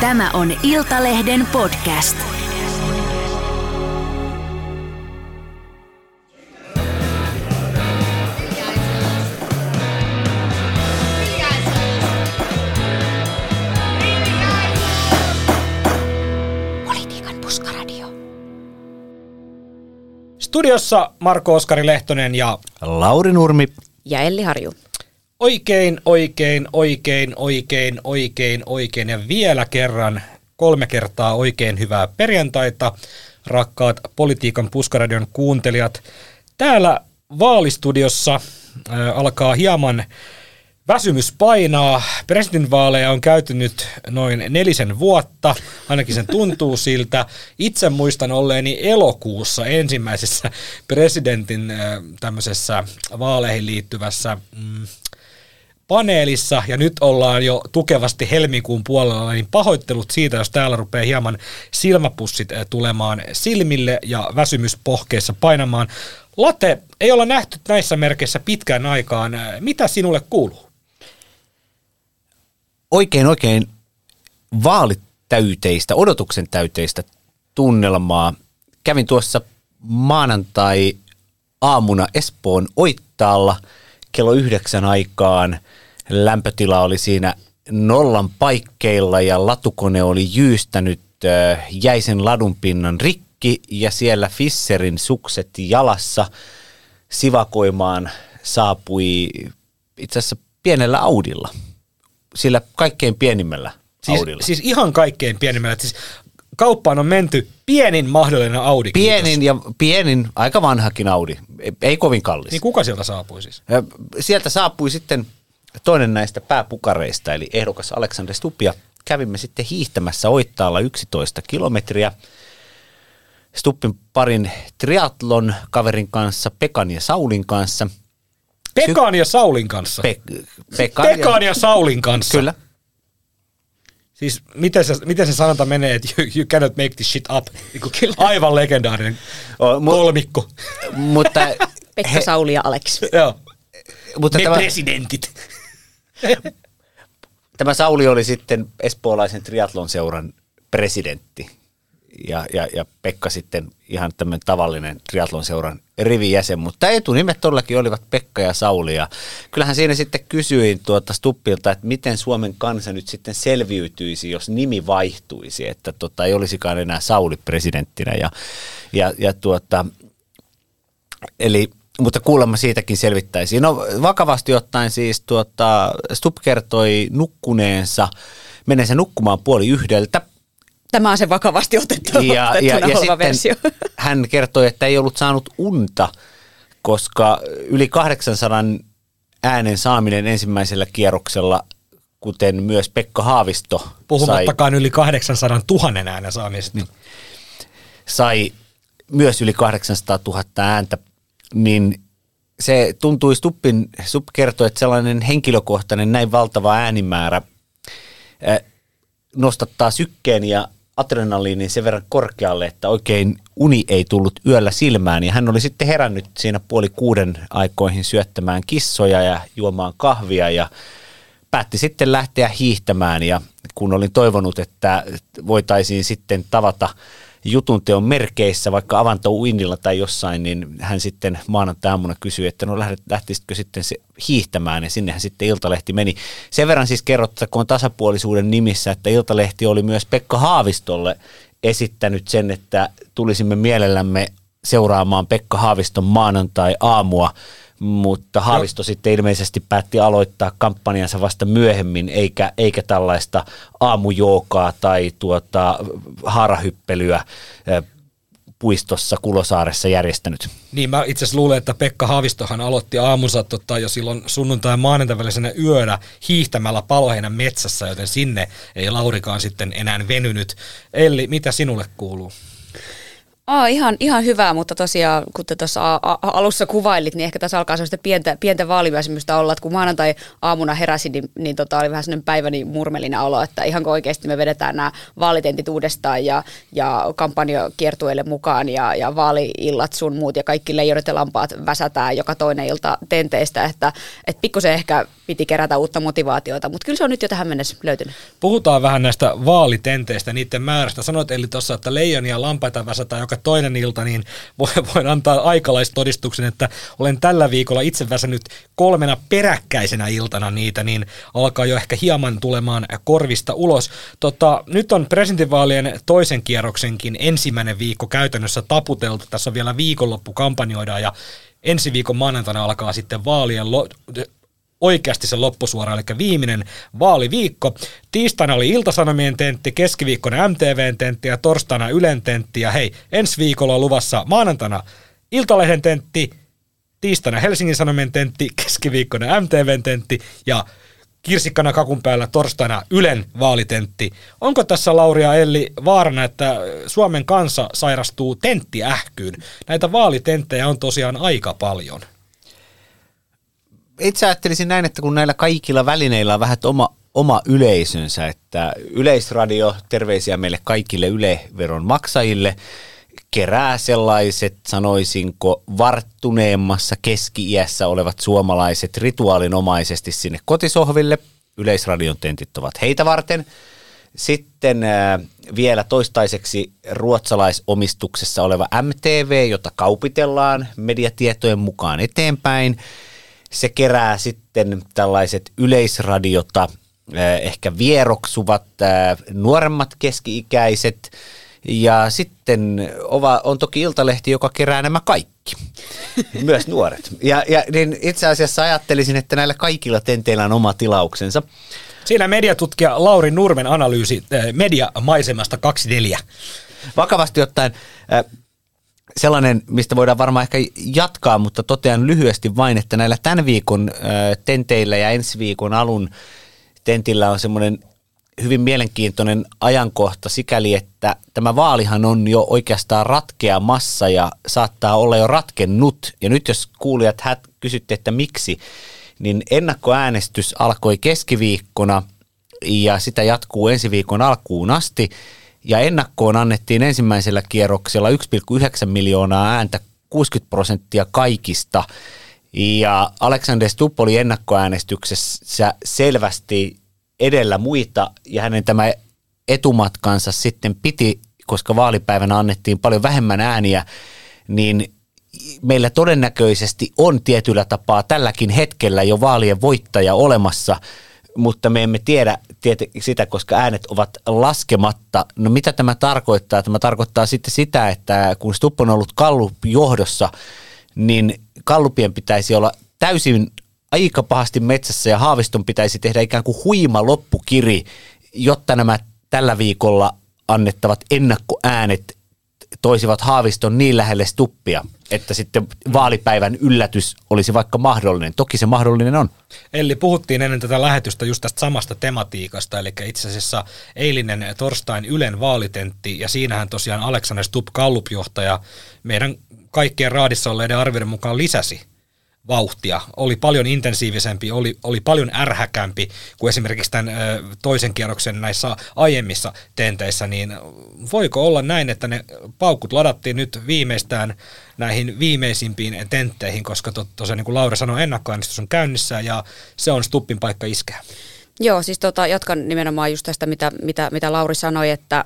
Tämä on Iltalehden podcast. Politiikan puskaradio. Studiossa Marko Oskari Lehtonen ja Lauri Nurmi ja Elli Harju. Oikein ja vielä kerran 3 kertaa oikein hyvää perjantaita, rakkaat Politiikan puskaradion kuuntelijat. Täällä vaalistudiossa alkaa hieman väsymys painaa. Presidentinvaaleja on käyty nyt noin 4 vuotta, ainakin sen tuntuu siltä. Itse muistan olleeni elokuussa ensimmäisessä presidentin tämmöisessä vaaleihin liittyvässä paneelissa, ja nyt ollaan jo tukevasti helmikuun puolella, niin pahoittelut siitä, jos täällä rupeaa hieman silmäpussit tulemaan silmille ja väsymys pohkeessa painamaan. Late, ei olla nähty näissä merkeissä pitkään aikaan. Mitä sinulle kuuluu? Oikein vaalitäyteistä, odotuksen täyteistä tunnelmaa. Kävin tuossa maanantai-aamuna Espoon Oittaalla kello 9 aikaan. Lämpötila oli siinä 0 paikkeilla ja latukone oli jyystänyt jäisen ladunpinnan rikki ja siellä Fisserin sukset jalassa sivakoimaan saapui itse asiassa pienellä Audilla. Sillä kaikkein pienimmällä Audilla. Siis ihan kaikkein pienimmällä. Siis kauppaan on menty pienin mahdollinen Audi. Pienin, aika vanhakin Audi. Ei kovin kallis. Niin kuka sieltä saapui siis? Sieltä saapui sitten toinen näistä pääpukareista, eli ehdokas Alexander Stubb. Kävimme sitten hiihtämässä Oittaalla 11 kilometriä Stubbin parin triatlon kaverin kanssa, Pekan ja Saulin kanssa. Pekan ja Saulin kanssa? Pekan ja Saulin kanssa? Kyllä. Siis miten se sanonta menee, että you cannot make this shit up? Aivan legendaarinen kolmikko. Mutta Pekka, Sauli ja Alex. Joo. Mutta me presidentit. Tämä Sauli oli sitten espoolaisen triatlon seuran presidentti. Ja Pekka sitten ihan tämmöinen tavallinen triatlon seuran rivijäsen. Mutta etunimet todellakin olivat Pekka ja Sauli. Ja kyllähän siinä sitten kysyin Stubbilta, että miten Suomen kansa nyt sitten selviytyisi, jos nimi vaihtuisi. Että ei olisikaan enää Sauli presidenttinä. Mutta kuulemma siitäkin selvittäisiin. No vakavasti ottaen siis Stubb kertoi nukkuneensa, menensä nukkumaan 11:30. Tämä on se vakavasti otettava oleva versio. Hän kertoi, että ei ollut saanut unta, koska yli 800 äänen saaminen ensimmäisellä kierroksella, kuten myös Pekka Haavisto. Puhumattakaan yli 800 000 äänen saamisesta. Niin, sai myös yli 800 000 ääntä, niin se tuntui Stubb kertoi, että sellainen henkilökohtainen näin valtava äänimäärä nostattaa sykkeen ja adrenaliinin sen verran korkealle, että oikein uni ei tullut yöllä silmään. Ja hän oli sitten herännyt siinä 5:30 aikoihin syöttämään kissoja ja juomaan kahvia ja päätti sitten lähteä hiihtämään. Ja kun olin toivonut, että voitaisiin sitten tavata jutunteon merkeissä vaikka avantouinnilla tai jossain, niin hän sitten maanantai-aamuna kysyi, että lähtisitkö sitten se hiihtämään, ja sinnehän sitten Iltalehti meni. Sen verran siis kerrottakoon tasapuolisuuden nimissä, että Iltalehti oli myös Pekka Haavistolle esittänyt sen, että tulisimme mielellämme seuraamaan Pekka Haaviston maanantai-aamua, mutta Haavisto sitten ilmeisesti päätti aloittaa kampanjansa vasta myöhemmin, eikä tällaista aamujoukaa tai haarahyppelyä puistossa Kulosaaressa järjestänyt. Niin, mä itse asiassa luulen, että Pekka Haavistohan aloitti aamunsa jo silloin sunnuntai- ja maanantavälisenä yönä hiihtämällä Paloheinän metsässä, joten sinne ei Laurikaan sitten enää venynyt. Elli, mitä sinulle kuuluu? Ihan hyvää, mutta tosiaan, kun te tuossa alussa kuvailit, niin ehkä tässä alkaa sellaista pientä vaaliväsymystä olla, että kun maanantai aamuna heräsin, niin oli vähän sellainen päiväni murmelina olo, että ihan oikeasti me vedetään nämä vaalitentit uudestaan ja kampanjakiertueille mukaan ja vaali-illat sun muut ja kaikki leijonat ja lampaat väsätään joka toinen ilta tenteistä, että pikkusen ehkä piti kerätä uutta motivaatiota, mutta kyllä se on nyt jo tähän mennessä löytynyt. Puhutaan vähän näistä vaalitenteistä, niiden määrästä. Sanoit eli tuossa, että leijonia ja lampaita väsätään joka toinen ilta, niin voin antaa aikalaistodistuksen, että olen tällä viikolla itse väsänyt 3 peräkkäisenä iltana niitä, niin alkaa jo ehkä hieman tulemaan korvista ulos. Nyt on presidentinvaalien toisen kierroksenkin ensimmäinen viikko käytännössä taputeltu. Tässä on vielä viikonloppu kampanjoidaan ja ensi viikon maanantaina alkaa sitten vaalien oikeasti se loppusuora, eli viimeinen vaaliviikko. Tiistaina oli Ilta-Sanomien tentti, keskiviikkona MTV:n tentti ja torstaina Ylen tentti. Ja hei, ensi viikolla on luvassa maanantaina Iltalehden tentti, tiistaina Helsingin Sanomien tentti, keskiviikkona MTV:n tentti ja kirsikkana kakun päällä torstaina Ylen vaalitentti. Onko tässä, Lauri ja Elli, vaarana, että Suomen kansa sairastuu tenttiähkyyn? Näitä vaalitenttejä on tosiaan aika paljon. Itse ajattelisin näin, että kun näillä kaikilla välineillä on vähän oma yleisönsä, että Yleisradio, terveisiä meille kaikille Yle-veron maksajille, kerää sellaiset, sanoisinko, varttuneemmassa keski-iässä olevat suomalaiset rituaalinomaisesti sinne kotisohville. Yleisradion tentit ovat heitä varten. Sitten vielä toistaiseksi ruotsalaisomistuksessa oleva MTV, jota kaupitellaan mediatietojen mukaan eteenpäin. Se kerää sitten tällaiset Yleisradiota ehkä vieroksuvat nuoremmat keski-ikäiset ja sitten on toki Iltalehti, joka kerää nämä kaikki, myös nuoret. Ja niin itse asiassa ajattelisin, että näillä kaikilla tenteillä on oma tilauksensa. Siinä mediatutkija Lauri Nurmen analyysi mediamaisemasta 24. Vakavasti ottaen sellainen, mistä voidaan varmaan ehkä jatkaa, mutta totean lyhyesti vain, että näillä tämän viikon tenteillä ja ensi viikon alun tentillä on semmoinen hyvin mielenkiintoinen ajankohta sikäli, että tämä vaalihan on jo oikeastaan ratkeamassa ja saattaa olla jo ratkennut. Ja nyt jos kuulijat kysytte, että miksi, niin ennakkoäänestys alkoi keskiviikkona ja sitä jatkuu ensi viikon alkuun asti. Ja ennakkoon annettiin ensimmäisellä kierroksella 1,9 miljoonaa ääntä, 60% kaikista. Ja Alexander Stubb oli ennakkoäänestyksessä selvästi edellä muita, ja hänen tämä etumatkansa sitten piti, koska vaalipäivänä annettiin paljon vähemmän ääniä, niin meillä todennäköisesti on tietyllä tapaa tälläkin hetkellä jo vaalien voittaja olemassa, mutta me emme tiedä sitä, koska äänet ovat laskematta. No mitä tämä tarkoittaa? Tämä tarkoittaa sitten sitä, että kun Stubb on ollut Gallup-johdossa, niin Gallupien pitäisi olla täysin aika pahasti metsässä ja Haaviston pitäisi tehdä ikään kuin huima loppukiri, jotta nämä tällä viikolla annettavat ennakkoäänet toisivat Haaviston niin lähelle Stubbia, että sitten vaalipäivän yllätys olisi vaikka mahdollinen. Toki se mahdollinen on. Elli, puhuttiin ennen tätä lähetystä just tästä samasta tematiikasta, eli itse asiassa eilinen torstain Ylen vaalitentti, ja siinähän tosiaan Alexander Stubb, Gallup-johtaja, meidän kaikkien raadissa olleiden arvioiden mukaan lisäsi vauhtia. Oli paljon intensiivisempi, oli paljon ärhäkämpi kuin esimerkiksi tämän toisen kierroksen näissä aiemmissa tenteissä, niin voiko olla näin, että ne paukut ladattiin nyt viimeistään näihin viimeisimpiin tentteihin, koska tosiaan niin kuin Lauri sanoi, ennakkoäänestys on käynnissä ja se on Stubbin paikka iskeä. Joo, siis jatkan nimenomaan just tästä, mitä Lauri sanoi, että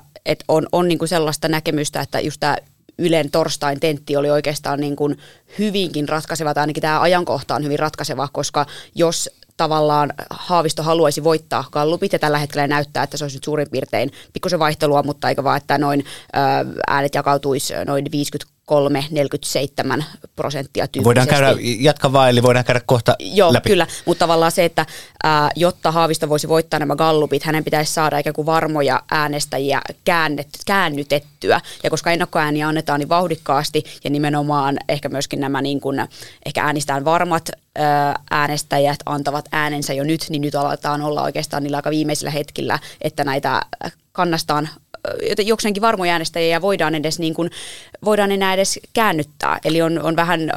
on niin kuin sellaista näkemystä, että just tämä Ylen torstain tentti oli oikeastaan niin kuin hyvinkin ratkaiseva, tai ainakin tämä ajankohta on hyvin ratkaiseva, koska jos tavallaan Haavisto haluaisi voittaa Gallupit, ja tällä hetkellä näyttää, että se olisi nyt suurin piirtein pikkusen vaihtelua, mutta eikä vaan, että noin äänet jakautuisi noin 53-47% tyyppisesti. Voidaan käydä kohta läpi. Joo, kyllä, mutta tavallaan se, että jotta Haavisto voisi voittaa nämä Gallupit, hänen pitäisi saada ikään kuin varmoja äänestäjiä käännytettyä, ja koska ennakkoääniä annetaan niin vauhdikkaasti, ja nimenomaan ehkä myöskin nämä niin kuin, ehkä äänistään varmat äänestäjät antavat äänensä jo nyt, niin nyt aletaan olla oikeastaan niillä aika viimeisillä hetkillä, että näitä kannastaan jokseenkin varmoja äänestäjiä voidaan edes niin kuin, voidaan enää edes käännyttää. Eli on vähän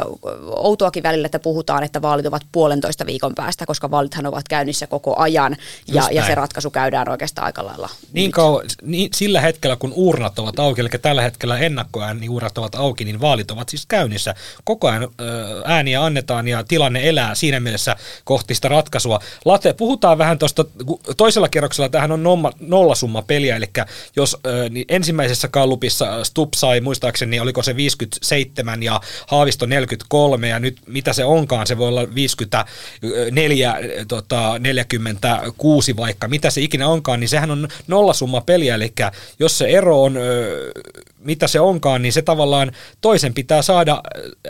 outoakin välillä, että puhutaan, että vaalit ovat 1,5 viikon päästä, koska vaalithan ovat käynnissä koko ajan ja se ratkaisu käydään oikeastaan aika lailla. Niin kauan, niin sillä hetkellä, kun uurnat ovat auki, eli tällä hetkellä ennakkoääni uurnat ovat auki, niin vaalit ovat siis käynnissä. Koko ajan ääniä annetaan ja tilanne elää siinä mielessä kohti sitä ratkaisua. Late, puhutaan vähän tuosta, toisella kierroksella tämähän on nollasumma peliä, eli jos niin ensimmäisessä gallupissa Stubb sai, muistaakseni oliko se 57 ja Haavisto 43 ja nyt mitä se onkaan, se voi olla 46 vaikka, mitä se ikinä onkaan, niin sehän on nollasumma peliä, eli jos se ero on mitä se onkaan, niin se tavallaan toisen pitää saada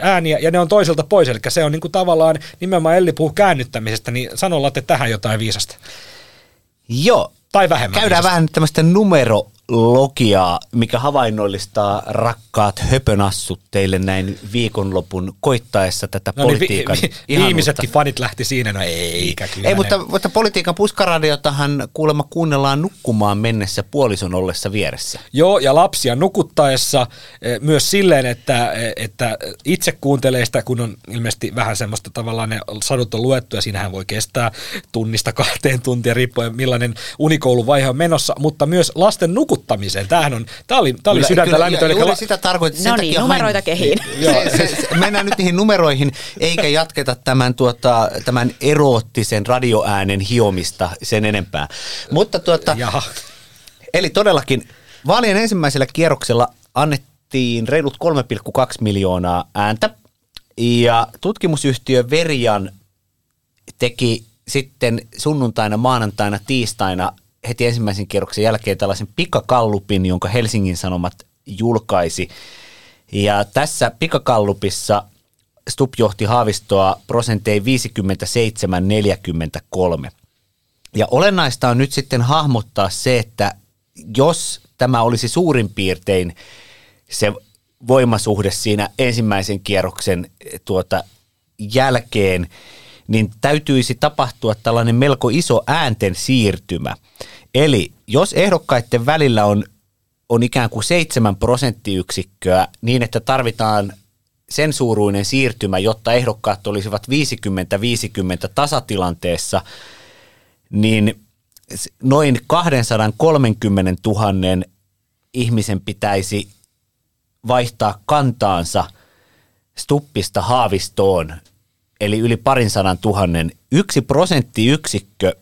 ääniä ja ne on toiselta pois, eli se on niin kuin tavallaan nimenomaan Elli puhuu käännyttämisestä, niin sano Latte tähän jotain viisasta. Joo. Tai vähemmän. Käydään vähän tämmöistä numerologiaa, mikä havainnollistaa rakkaat höpönassut teille näin viikonlopun koittaessa tätä politiikan ihanuutta. Viimeisetkin fanit lähti siinä, no eikä kyllä. Ei, mutta politiikan puskaradiotahan kuulemma kuunnellaan nukkumaan mennessä puolison ollessa vieressä. Joo, ja lapsia nukuttaessa myös silleen, että itse kuuntelee sitä, kun on ilmeisesti vähän semmoista tavallaan ne sadut on luettu ja siinähän voi kestää tunnista 2 tuntia riippuen millainen unikouluvaihe on menossa, mutta myös lasten nukuttamiseen. Tämä oli sydäntä lämmitöön. Juuri sitä tarkoitin. No niin, numeroita kehiin. Mennään nyt niihin numeroihin, eikä jatketa tämän eroottisen radioäänen hiomista sen enempää. Mutta eli todellakin vaalien ensimmäisellä kierroksella annettiin reilut 3,2 miljoonaa ääntä, ja tutkimusyhtiö Verian teki sitten sunnuntaina, maanantaina, tiistaina heti ensimmäisen kierroksen jälkeen tällaisen pikakallupin, jonka Helsingin Sanomat julkaisi. Ja tässä pikakallupissa Stubb johti Haavistoa prosentein 57-43. Ja olennaista on nyt sitten hahmottaa se, että jos tämä olisi suurin piirtein se voimasuhde siinä ensimmäisen kierroksen jälkeen, niin täytyisi tapahtua tällainen melko iso äänten siirtymä. Eli jos ehdokkaiden välillä on ikään kuin 7 prosenttiyksikköä, niin että tarvitaan sen suuruinen siirtymä, jotta ehdokkaat olisivat 50-50 tasatilanteessa, niin noin 230 000 ihmisen pitäisi vaihtaa kantaansa Stubbista Haavistoon, eli yli 200 000. 1 prosenttiyksikkö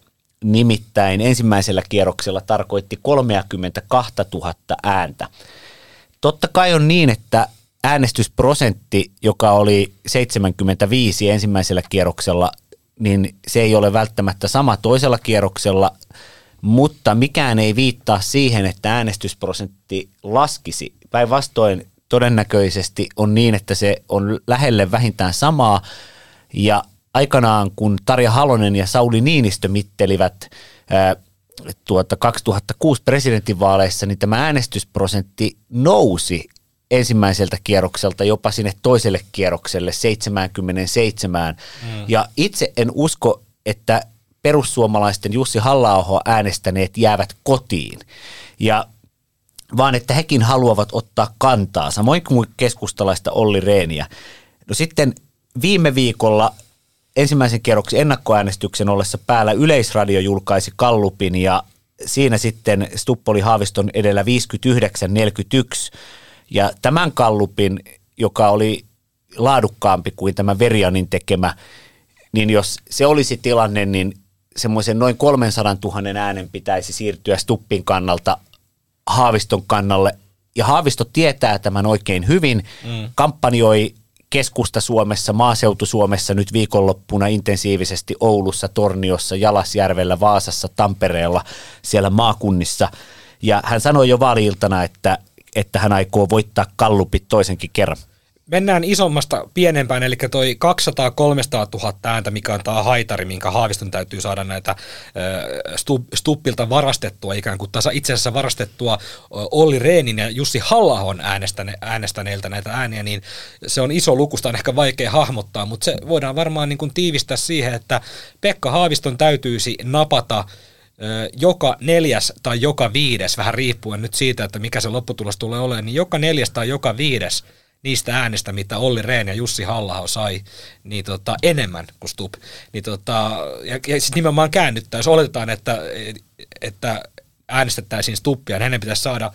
nimittäin ensimmäisellä kierroksella tarkoitti 32 000 ääntä. Totta kai on niin, että äänestysprosentti, joka oli 75 ensimmäisellä kierroksella, niin se ei ole välttämättä sama toisella kierroksella, mutta mikään ei viittaa siihen, että äänestysprosentti laskisi. Päinvastoin todennäköisesti on niin, että se on lähelle vähintään samaa. Ja aikanaan, kun Tarja Halonen ja Sauli Niinistö mittelivät 2006 presidentinvaaleissa, niin tämä äänestysprosentti nousi ensimmäiseltä kierrokselta jopa sinne toiselle kierrokselle 77. Ja itse en usko, että perussuomalaisten Jussi Halla-ahoa äänestäneet jäävät kotiin, vaan että hekin haluavat ottaa kantaa, samoin kuin keskustalaista Olli Rehniä. No sitten viime viikolla ensimmäisen kierroksen ennakkoäänestyksen ollessa päällä Yleisradio julkaisi gallupin ja siinä sitten Stubb oli Haaviston edellä 59-41 ja tämän gallupin, joka oli laadukkaampi kuin tämä Verianin tekemä, niin jos se olisi tilanne, niin semmoisen noin 300 000 äänen pitäisi siirtyä Stubbin kannalta Haaviston kannalle ja Haavisto tietää tämän oikein hyvin, kampanjoi Keskusta Suomessa, maaseutu Suomessa nyt viikonloppuna intensiivisesti Oulussa, Torniossa, Jalasjärvellä, Vaasassa, Tampereella, siellä maakunnissa. Ja hän sanoi jo vaali-iltana, että hän aikoo voittaa gallupit toisenkin kerran. Mennään isommasta pienempään, eli toi 200-300 000 ääntä, mikä on tämä haitari, minkä Haaviston täytyy saada näitä Stubbilta varastettua, ikään kuin itse asiassa varastettua Olli Rehnin ja Jussi Halla-ahon äänestäneiltä näitä ääniä, niin se on iso luku, sitä on ehkä vaikea hahmottaa, mutta se voidaan varmaan niin kuin tiivistää siihen, että Pekka Haaviston täytyisi napata joka neljäs tai joka viides, vähän riippuen nyt siitä, että mikä se lopputulos tulee olemaan, niin joka neljäs tai joka viides niistä äänistä, mitä Olli Rehn ja Jussi Halla-aho sai, niin enemmän kuin Stubb. Niin ja sitten nimenomaan käännyttäisiin, oletetaan, että äänestettäisiin Stubbia, niin hänen pitäisi saada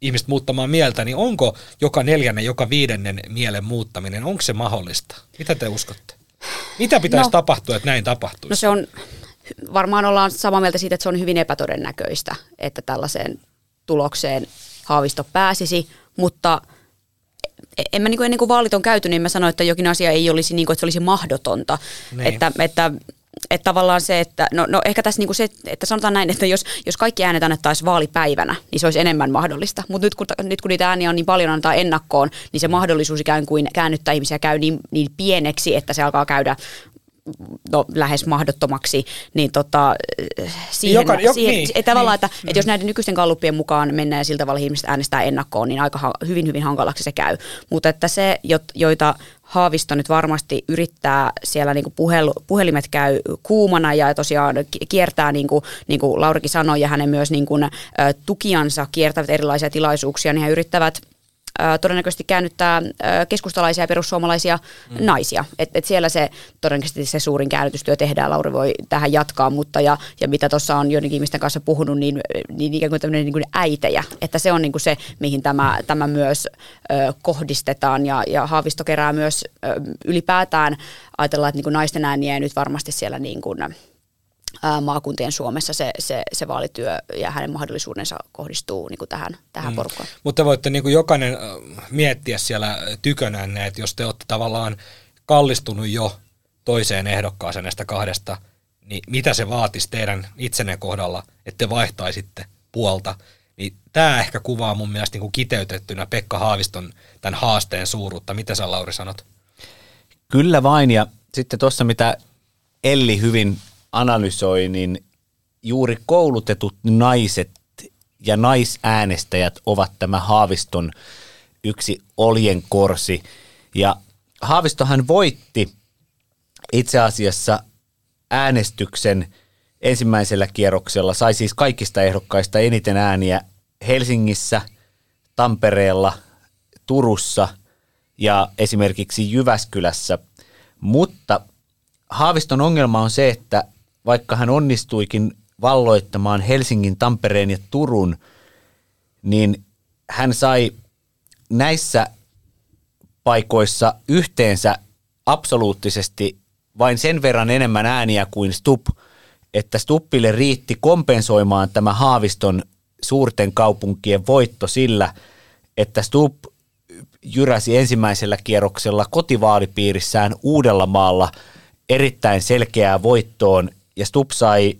ihmiset muuttamaan mieltä, niin onko joka neljännen, joka viidennen mielen muuttaminen, onko se mahdollista? Mitä te uskotte? Mitä pitäisi tapahtua, että näin tapahtuisi? No se on, varmaan ollaan samaa mieltä siitä, että se on hyvin epätodennäköistä, että tällaiseen tulokseen Haavisto pääsisi, mutta en mä niin kuin ennen kuin vaalit on käyty, niin mä sanoin, että jokin asia ei olisi niin kuin, että se olisi mahdotonta, että tavallaan se, että no ehkä tässä niinku se, että sanotaan näin, että jos kaikki äänet annettaisiin vaalipäivänä, niin se olisi enemmän mahdollista. Mutta nyt kun niitä ääniä on niin paljon antaa ennakkoon, niin se mahdollisuus ikään kuin käännyttää ihmisiä käy niin pieneksi, että se alkaa käydä lähes mahdottomaksi. Niin että jos näiden nykyisten galluppien mukaan mennään ja sillä tavalla ihmiset äänestää ennakkoon, niin aika hyvin, hyvin hankalaksi se käy. Mutta että se, joita Haavisto nyt varmasti yrittää, siellä niinku puhelimet käy kuumana ja tosiaan kiertää, niin kuin Laurikin sanoi, ja hänen myös niinku tukiansa kiertävät erilaisia tilaisuuksia, niin he yrittävät todennäköisesti käännyttää keskustalaisia ja perussuomalaisia naisia. Et siellä se todennäköisesti se suurin käännytystyö tehdään, Lauri voi tähän jatkaa, mutta ja mitä tuossa on joidenkin ihmisten kanssa puhunut, niin ikään kuin tämmöinen niin kuin äitejä. Että se on niin kuin se, mihin tämä myös kohdistetaan ja Haavisto kerää myös ylipäätään, ajatellaan, että niin kuin naisten ääniä nyt varmasti siellä niin kuin maakuntien Suomessa se vaalityö ja hänen mahdollisuudensa kohdistuu niin kuin tähän porukkaan. Mutta te voitte niin kuin jokainen miettiä siellä tykönänne, että jos te olette tavallaan kallistunut jo toiseen ehdokkaaseen näistä kahdesta, niin mitä se vaatisi teidän itsenne kohdalla, että te vaihtaisitte puolta. Niin tämä ehkä kuvaa mun mielestä niin kuin kiteytettynä Pekka Haaviston tämän haasteen suuruutta. Mitä sä, Lauri, sanot? Kyllä vain, ja sitten tuossa mitä Elli hyvin analysoi, niin juuri koulutetut naiset ja naisäänestäjät ovat tämä Haaviston yksi oljenkorsi. Ja Haavistohan voitti itse asiassa äänestyksen ensimmäisellä kierroksella, sai siis kaikista ehdokkaista eniten ääniä Helsingissä, Tampereella, Turussa ja esimerkiksi Jyväskylässä. Mutta Haaviston ongelma on se, että vaikka hän onnistuikin valloittamaan Helsingin, Tampereen ja Turun, niin hän sai näissä paikoissa yhteensä absoluuttisesti vain sen verran enemmän ääniä kuin Stubb, että Stubbille riitti kompensoimaan tämä Haaviston suurten kaupunkien voitto sillä, että Stubb jyräsi ensimmäisellä kierroksella kotivaalipiirissään Uudellamaalla erittäin selkeää voittoon, ja Stubb sai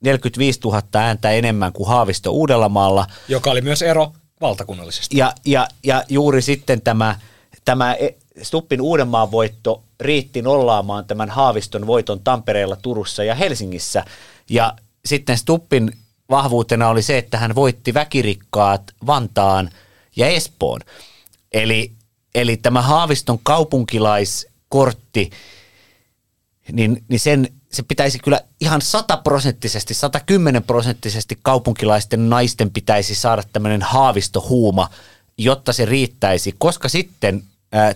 45 000 ääntä enemmän kuin Haavisto Uudellamaalla. Joka oli myös ero valtakunnallisesti. Ja juuri sitten tämä Stubbin Uudenmaan voitto riitti nollaamaan tämän Haaviston voiton Tampereella, Turussa ja Helsingissä. Ja sitten Stubbin vahvuutena oli se, että hän voitti väkirikkaat Vantaan ja Espoon. Eli tämä Haaviston kaupunkilaiskortti, niin se pitäisi kyllä ihan 100%, 110% kaupunkilaisten naisten pitäisi saada tämmöinen Haavistohuuma, jotta se riittäisi. Koska sitten,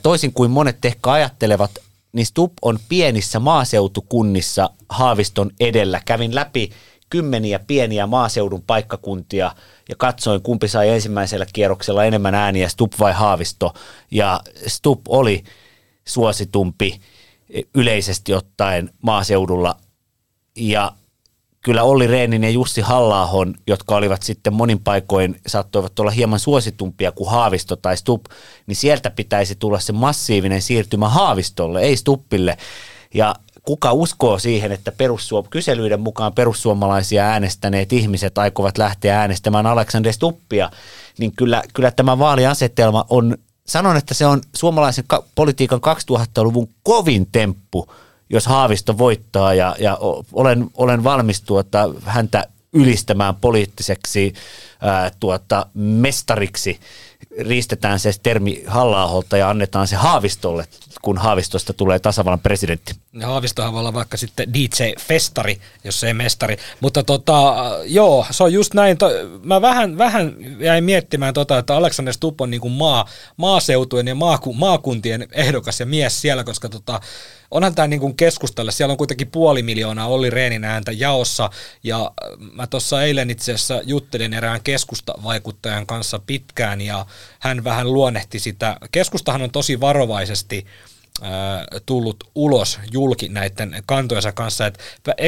toisin kuin monet ehkä ajattelevat, niin Stubb on pienissä maaseutukunnissa Haaviston edellä. Kävin läpi kymmeniä pieniä maaseudun paikkakuntia ja katsoin, kumpi sai ensimmäisellä kierroksella enemmän ääniä, Stubb vai Haavisto. Ja Stubb oli suositumpi yleisesti ottaen maaseudulla, ja kyllä Olli Rehnin ja Jussi Halla-ahon, jotka olivat sitten monin paikoin, saattoivat olla hieman suositumpia kuin Haavisto tai Stubb, niin sieltä pitäisi tulla se massiivinen siirtymä Haavistolle, ei Stubbille. Ja kuka uskoo siihen, että kyselyiden mukaan perussuomalaisia äänestäneet ihmiset aikovat lähteä äänestämään Alexander Stubbia, niin kyllä tämä vaaliasetelma on, sanon, että se on suomalaisen politiikan 2000-luvun kovin temppu, jos Haavisto voittaa, ja olen valmis häntä ylistämään poliittiseksi mestariksi ristetään se termi Halla-aholta ja annetaan se Haavistolle, kun Haavistosta tulee tasavallan presidentti. Haavistohan voi olla vaikka sitten DJ-festari, jos ei mestari. Mutta joo, se on just näin. Mä vähän jäin miettimään, että Alexander Stubb on niin kuin maaseutujen ja maakuntien ehdokas ja mies siellä, koska onhan tämä niin kuin keskustalle. Siellä on kuitenkin 500 000 Olli Rehnin ääntä jaossa. Ja mä tuossa eilen itse asiassa juttelin erään keskustavaikuttajan kanssa pitkään ja hän vähän luonnehti sitä. Keskustahan on tosi varovaisesti tullut ulos julki näiden kantojensa kanssa, että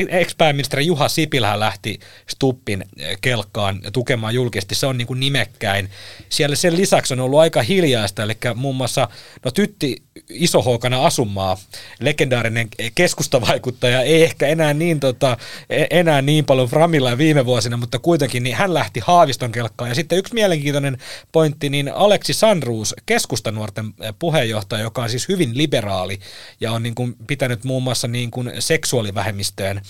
ex-pääministeri Juha Sipilä lähti Stubbin kelkkaan tukemaan julkisesti, se on niin kuin nimekkäin. Siellä sen lisäksi on ollut aika hiljaista, eli muun muassa Tytti Isohookana Asumaa, legendaarinen keskustavaikuttaja, ei ehkä enää niin paljon framilla viime vuosina, mutta kuitenkin niin hän lähti Haaviston kelkkaan. Ja sitten yksi mielenkiintoinen pointti, niin Aleksi Sandruus, keskustanuorten puheenjohtaja, joka on siis hyvin liberaali ja on niin kuin pitänyt muun muassa niin kuin seksuaalivähemmistöjen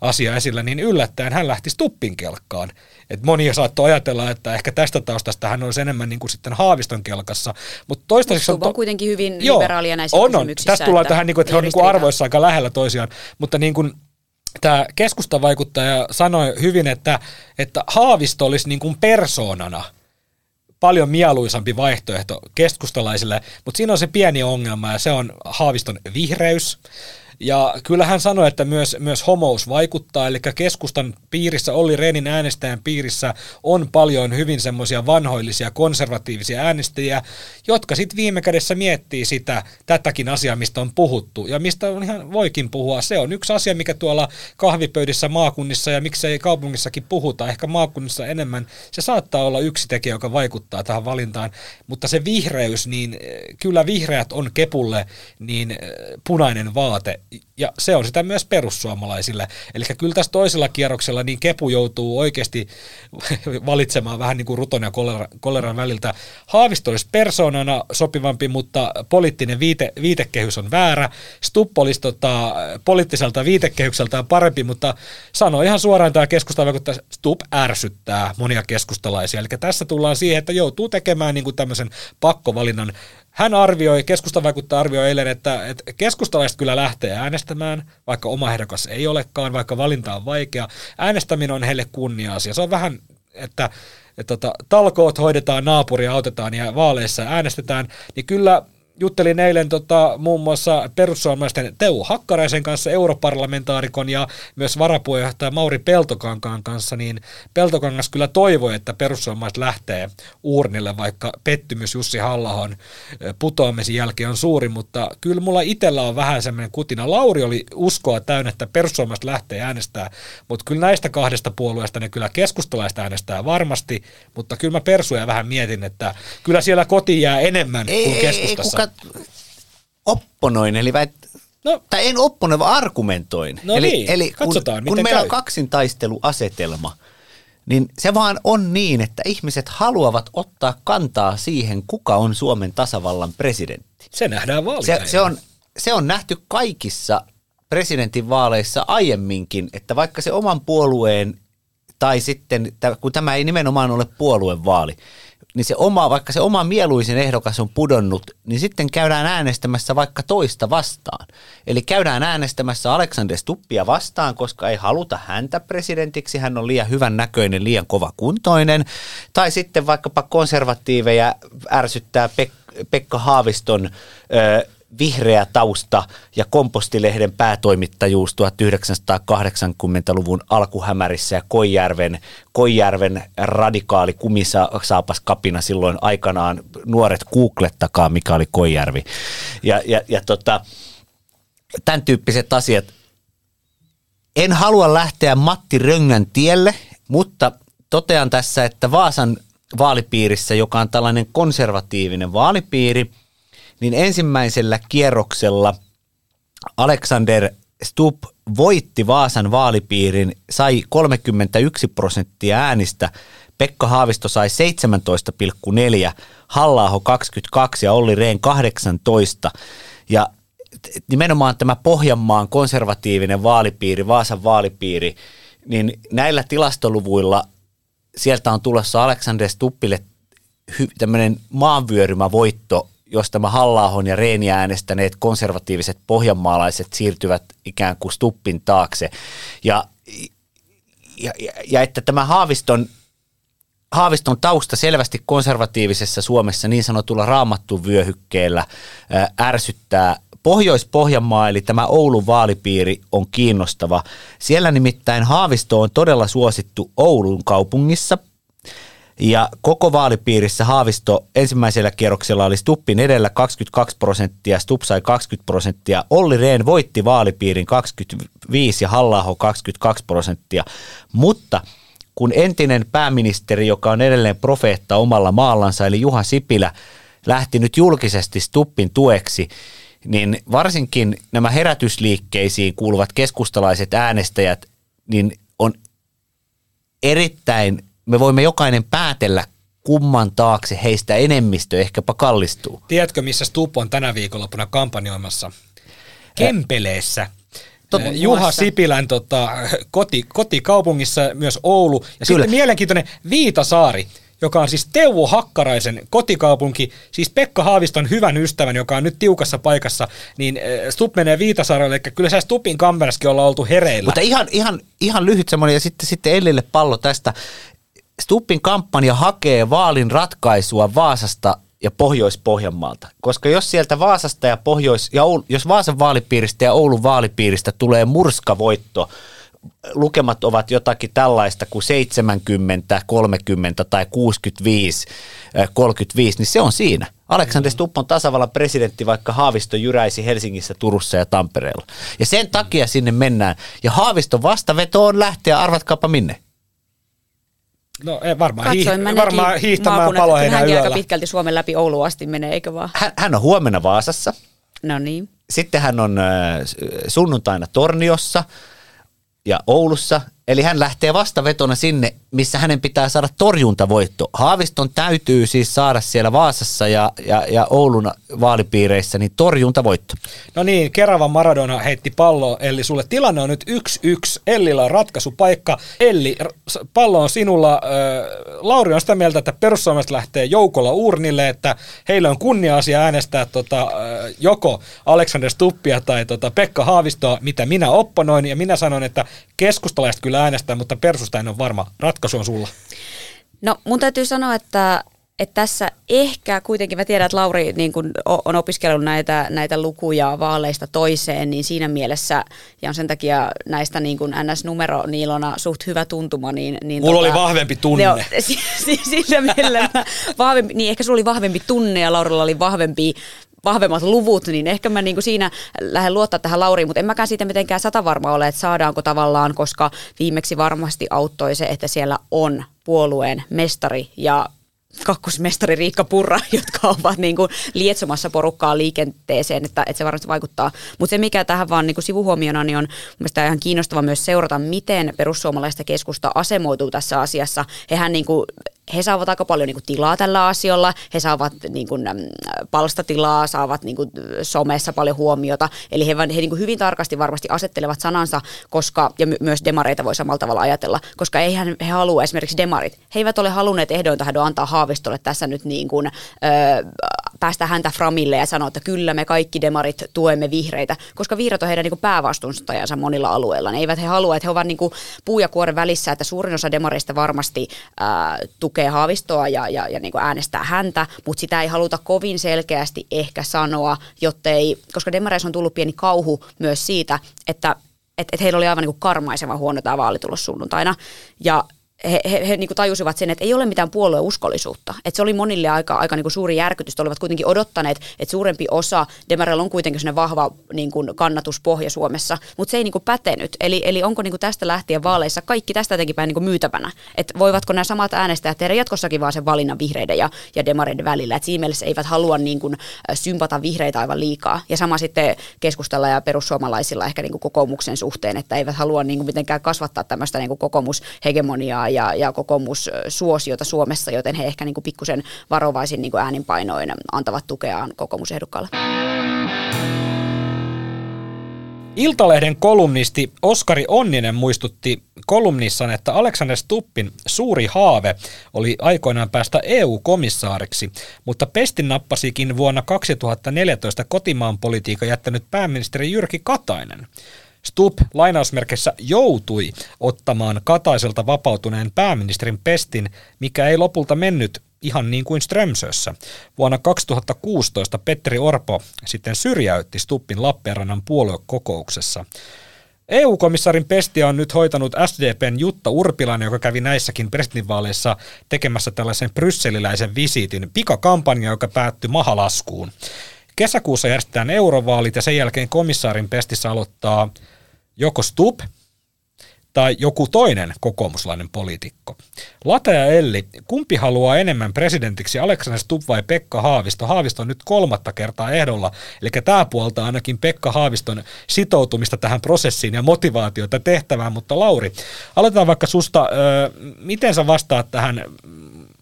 asiaa esillä, niin yllättäen hän lähti Stubbin kelkkaan. Et moni saattoi ajatella, että ehkä tästä taustasta hän olisi enemmän niin kuin sitten Haaviston kelkassa. Mutta toistaiseksi on kuitenkin hyvin liberaalia näissä kysymyksissä. Tässä tullaan tähän, että he on niin kuin arvoissa aika lähellä toisiaan, mutta niin kuin tämä keskustavaikuttaja sanoi hyvin, että Haavisto olisi niin kuin persoonana paljon mieluisampi vaihtoehto keskustalaisille, mutta siinä on se pieni ongelma ja se on Haaviston vihreys. Ja kyllä hän sanoi, että myös homous vaikuttaa, eli keskustan piirissä, Olli Rehnin äänestäjän piirissä on paljon hyvin semmoisia vanhoillisia, konservatiivisia äänestäjiä, jotka sitten viime kädessä miettii sitä, tätäkin asiaa, mistä on puhuttu ja mistä on ihan voikin puhua. Se on yksi asia, mikä tuolla kahvipöydissä maakunnissa ja miksei kaupungissakin puhuta, ehkä maakunnissa enemmän. Se saattaa olla yksi tekijä, joka vaikuttaa tähän valintaan, mutta se vihreys, niin kyllä vihreät on kepulle niin punainen vaate. Ja se on sitä myös perussuomalaisille. Eli kyllä tässä toisella kierroksella niin kepu joutuu oikeasti valitsemaan vähän niin kuin ruton ja koleran väliltä. Haavisto olisi persoonana sopivampi, mutta poliittinen viitekehys on väärä. Stubb olisi poliittiselta viitekehykseltään parempi, mutta sanoo ihan suoraan tämä keskustavaikuttaja, että Stubb ärsyttää monia keskustalaisia. Eli tässä tullaan siihen, että joutuu tekemään niin kuin tämmöisen pakkovalinnan. Hän arvioi, keskustavaikuttaja arvioi eilen, että keskustalaiset kyllä lähtee äänestämään, vaikka oma ehdokas ei olekaan, vaikka valinta on vaikea. Äänestäminen on heille kunnia-asia. Se on vähän, että talkoot hoidetaan, naapuria autetaan ja vaaleissa äänestetään, niin kyllä juttelin eilen muun muassa perussuomalaisten Teuvo Hakkaraisen kanssa, europarlamentaarikon ja myös varapuheenjohtaja Mauri Peltokankaan kanssa, niin Peltokangas kyllä toivoi, että perussuomalaiset lähtee uurnille, vaikka pettymys Jussi Halla-ahon putoamisen jälkeen on suuri, mutta kyllä mulla itsellä on vähän semmoinen kutina. Lauri oli uskoa täynnä, että perussuomalaiset lähtee äänestää, mutta kyllä näistä kahdesta puolueesta ne kyllä keskustalaiset äänestää varmasti, mutta kyllä mä persuja vähän mietin, että kyllä siellä koti jää enemmän kuin keskustassa. Opponoin, eli tai en opponoi, vaan argumentoin. No eli kun meillä on kaksintaisteluasetelma, niin se vaan on niin, että ihmiset haluavat ottaa kantaa siihen, kuka on Suomen tasavallan presidentti. Se nähdään vaaleissa. Se on nähty kaikissa presidentinvaaleissa aiemminkin, että vaikka se oman puolueen, tai sitten kun tämä ei nimenomaan ole puoluevaali, niin vaikka se oma mieluisin ehdokas on pudonnut, niin sitten käydään äänestämässä vaikka toista vastaan. Eli käydään äänestämässä Alexander Stubbia vastaan, koska ei haluta häntä presidentiksi, hän on liian hyvän näköinen, liian kovakuntoinen. Tai sitten vaikkapa konservatiiveja ärsyttää Pekka Haaviston vihreä tausta ja Kompostilehden päätoimittajuus 1980-luvun alkuhämärissä ja Koijärven radikaali kumisaapas kapina silloin aikanaan, nuoret googlettakaa mikä oli Koijärvi. Ja tämän tyyppiset asiat. En halua lähteä Matti Röngän tielle, mutta totean tässä, että Vaasan vaalipiirissä, joka on tällainen konservatiivinen vaalipiiri, niin ensimmäisellä kierroksella Alexander Stubb voitti Vaasan vaalipiirin, sai 31% äänistä, Pekka Haavisto sai 17,4, Halla-aho 22 ja Olli Rehn 18. Ja nimenomaan tämä Pohjanmaan konservatiivinen vaalipiiri, Vaasan vaalipiiri, niin näillä tilastoluvuilla sieltä on tulossa Alexander Stubbille tämmöinen maanvyörymävoitto, josta tämä Halla-ahon ja Rehniä äänestäneet konservatiiviset pohjanmaalaiset siirtyvät ikään kuin Stubbin taakse. Ja että tämä Haaviston tausta selvästi konservatiivisessa Suomessa niin sanotulla raamattuvyöhykkeellä ärsyttää. Pohjois-Pohjanmaa, eli tämä Oulun vaalipiiri, on kiinnostava. Siellä nimittäin Haavisto on todella suosittu Oulun kaupungissa. Ja koko vaalipiirissä Haavisto ensimmäisellä kierroksella oli Stubbin edellä 22%, Stubb sai 20%, Olli Rehn voitti vaalipiirin 25% ja Halla-aho 22%. Mutta kun entinen pääministeri, joka on edelleen profeetta omalla maallansa, eli Juha Sipilä, lähti nyt julkisesti Stubbin tueksi, niin varsinkin nämä herätysliikkeisiin kuuluvat keskustalaiset äänestäjät, niin on erittäin, me voimme jokainen päätellä, kumman taakse heistä enemmistö ehkäpä kallistuu. Tiedätkö, missä Stubb on tänä viikonloppuna kampanjoimassa? Kempeleessä. Juha Sipilän kotikaupungissa, myös Oulu. Ja sitten mielenkiintoinen Viitasaari, joka on siis Teuvo Hakkaraisen kotikaupunki, siis Pekka Haaviston hyvän ystävän, joka on nyt tiukassa paikassa, niin Stubb menee Viitasaarelle, eli kyllä se Stubbin kampanjassakin ollaan oltu hereillä. Mutta ihan lyhyt semmoinen, ja sitten Ellille pallo tästä. Stubbin kampanja hakee vaalin ratkaisua Vaasasta ja Pohjois-Pohjanmaalta, koska jos sieltä Vaasasta ja jos Vaasan vaalipiiristä ja Oulun vaalipiiristä tulee murskavoitto, lukemat ovat jotakin tällaista kuin 70, 30 tai 65, 35, niin se on siinä. Alexander Stubb on tasavallan presidentti, vaikka Haavisto jyräisi Helsingissä, Turussa ja Tampereella. Ja sen takia sinne mennään. Ja Haaviston vastavetoon lähtee, arvatkaapa minne. No ei varmaan, hiihtämään Paloheinän yöllä. Aika pitkälti Suomen läpi Ouluun asti menee, eikö vaan? Hän on huomenna Vaasassa. No niin. Sitten hän on sunnuntaina Torniossa ja Oulussa, eli hän lähtee vastavetona sinne, missä hänen pitää saada torjuntavoitto. Haaviston täytyy siis saada siellä Vaasassa ja Oulun vaalipiireissä niin torjuntavoitto. No niin, Keravan Maradona heitti palloa, Elli, sulle tilanne on nyt 1-1. Ellillä on ratkaisupaikka. Elli, pallo on sinulla. Lauri on sitä mieltä, että perussuomalaiset lähtee joukolla uurnille, että heillä on kunnia-asia äänestää joko Alexander Stubbia tai Pekka Haavistoa, mitä minä opponoin, ja minä sanon, että keskustalaiset kyllä äänestää, mutta persusta en ole varma. Ratkaisu on sulla. No mun täytyy sanoa, että tässä ehkä kuitenkin, mä tiedän, että Lauri niin kun on opiskellut näitä lukuja vaaleista toiseen, niin siinä mielessä, ja on sen takia näistä niin kun NS-numero Niilona suht hyvä tuntuma. Niin mulla oli vahvempi tunne. Jo, sillä mielellä vahvempi, niin ehkä sulla oli vahvempi tunne ja Laurilla oli vahvemmat luvut, niin ehkä mä niin kuin siinä lähden luottaa tähän Lauriin, mutta en mäkään siitä mitenkään satavarma ole, että saadaanko tavallaan, koska viimeksi varmasti auttoi se, että siellä on puolueen mestari ja kakkosmestari Riikka Purra, jotka ovat niin kuin lietsomassa porukkaa liikenteeseen, että se varmasti vaikuttaa. Mutta se, mikä tähän vaan niin kuin sivuhuomiona, niin on mielestäni ihan kiinnostava myös seurata, miten perussuomalaista keskusta asemoituu tässä asiassa. He saavat aika paljon niin kuin tilaa tällä asialla, he saavat niin kuin palstatilaa, saavat niin kuin somessa paljon huomiota, eli he niin kuin hyvin tarkasti varmasti asettelevat sanansa, koska, ja myös demareita voi samalla tavalla ajatella, koska eihän he halua, esimerkiksi demarit, he eivät ole halunneet ehdoin tahdoa antaa Haavistolle tässä nyt niin kuin, päästä häntä framille ja sanoa, että kyllä me kaikki demarit tuemme vihreitä, koska vihreät on heidän niin kuin päävastustajansa monilla alueilla, ne eivät he halua, että he ovat niin kuin puu ja kuoren välissä, että suurin osa demareista varmasti tukee Haavistoa ja niin kuin äänestää häntä, mutta sitä ei haluta kovin selkeästi ehkä sanoa, jottei, koska demareissa on tullut pieni kauhu myös siitä, että heillä oli aivan niin kuin karmaisevan huono tämä vaalitulos sunnuntaina, ja he niin kuin tajusivat sen, että ei ole mitään puolueuskollisuutta. Että se oli monille aika niin kuin suuri järkytys. He olivat kuitenkin odottaneet, että suurempi osa, demareilla on kuitenkin sellainen vahva niin kuin kannatuspohja Suomessa, mutta se ei niin kuin pätenyt. Eli onko niin kuin tästä lähtien vaaleissa kaikki tästä jotenkin päin niin kuin myytävänä? Että voivatko nämä samat äänestäjät tehdä jatkossakin vaan sen valinnan vihreiden ja demareiden välillä? Että siinä mielessä eivät halua niin kuin sympata vihreitä aivan liikaa. Ja sama sitten keskustalla ja perussuomalaisilla ehkä niin kuin kokoomuksen suhteen, että eivät halua niin kuin mitenkään kasvattaa tämmöistä niin kuin kokoomushegemoniaa ja kokoomus suosiota Suomessa, joten he ehkä niin kuin pikkusen varovaisin niin kuin ääninpainoin antavat tukeaan kokoomusehdokkaalle. Iltalehden kolumnisti Oskari Onninen muistutti kolumnissaan, että Alexander Stubbin suuri haave oli aikoinaan päästä EU-komissaariksi, mutta pestin nappasikin vuonna 2014 kotimaan politiikan jättänyt pääministeri Jyrki Katainen. Stubb lainausmerkissä joutui ottamaan Kataiselta vapautuneen pääministerin pestin, mikä ei lopulta mennyt ihan niin kuin Strömsössä. Vuonna 2016 Petteri Orpo sitten syrjäytti Stubbin Lappeenrannan puoluekokouksessa. EU-komissaarin pestiä on nyt hoitanut SDPn Jutta Urpilainen, joka kävi näissäkin presidentinvaaleissa tekemässä tällaisen brysseliläisen visiitin, pikakampanja, joka päättyi mahalaskuun. Kesäkuussa järjestetään eurovaalit ja sen jälkeen komissaarin pestissä aloittaa joko Stubb tai joku toinen kokoomuslainen poliitikko. Lata ja Elli, kumpi haluaa enemmän presidentiksi, Alexander Stubb vai Pekka Haavisto? Haavisto on nyt 3. kertaa ehdolla, eli tämä puolta ainakin Pekka Haaviston sitoutumista tähän prosessiin ja motivaatiota tehtävään, mutta Lauri, aloitetaan vaikka susta, miten sä vastaat tähän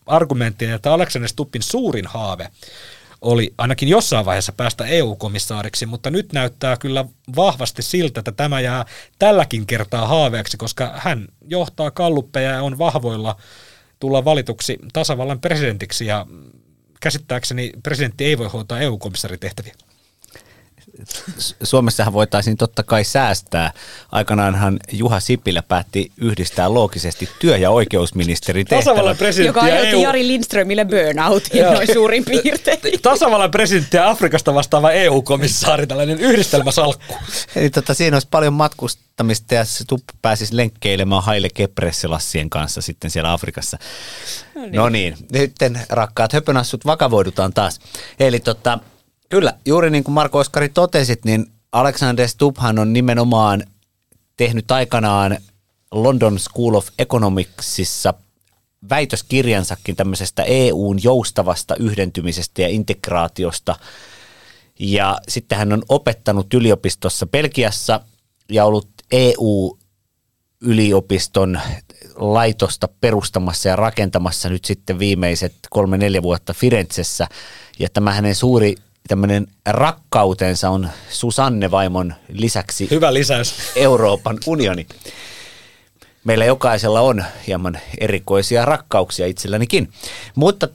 argumenttiin, että Alexander Stubbin suurin haave oli ainakin jossain vaiheessa päästä EU-komissaariksi, mutta nyt näyttää kyllä vahvasti siltä, että tämä jää tälläkin kertaa haaveeksi, koska hän johtaa galluppeja ja on vahvoilla tulla valituksi tasavallan presidentiksi, ja käsittääkseni presidentti ei voi hoitaa EU-komissaaritehtäviä. Suomessahan voitaisiin totta kai säästää. Aikanaanhan Juha Sipilä päätti yhdistää loogisesti työ- ja oikeusministerin tehtävä. Joka aiheutti Jari Lindströmille burnoutin noin suurin piirtein. Tasavallan presidentti ja Afrikasta vastaava EU-komissaari, tällainen yhdistelmäsalkku. Eli siinä olisi paljon matkustamista ja Stubb pääsisi lenkkeilemään Haile Gebrsellassien kanssa sitten siellä Afrikassa. No niin. Nytten rakkaat höpönassut vakavoidutaan taas. Eli kyllä, juuri niin kuin Marko Oskari totesit, niin Alexander Stubbhan on nimenomaan tehnyt aikanaan London School of Economicsissa väitöskirjansakin tämmöisestä EUn joustavasta yhdentymisestä ja integraatiosta. Ja sitten hän on opettanut yliopistossa Belgiassa ja ollut EU-yliopiston laitosta perustamassa ja rakentamassa nyt sitten viimeiset 3-4 vuotta Firenzessä. Ja tämä hänen suuri tämmöinen rakkautensa on Susanne-vaimon lisäksi hyvä lisäys Euroopan unioni. Meillä jokaisella on hieman erikoisia rakkauksia itsellänikin, mutta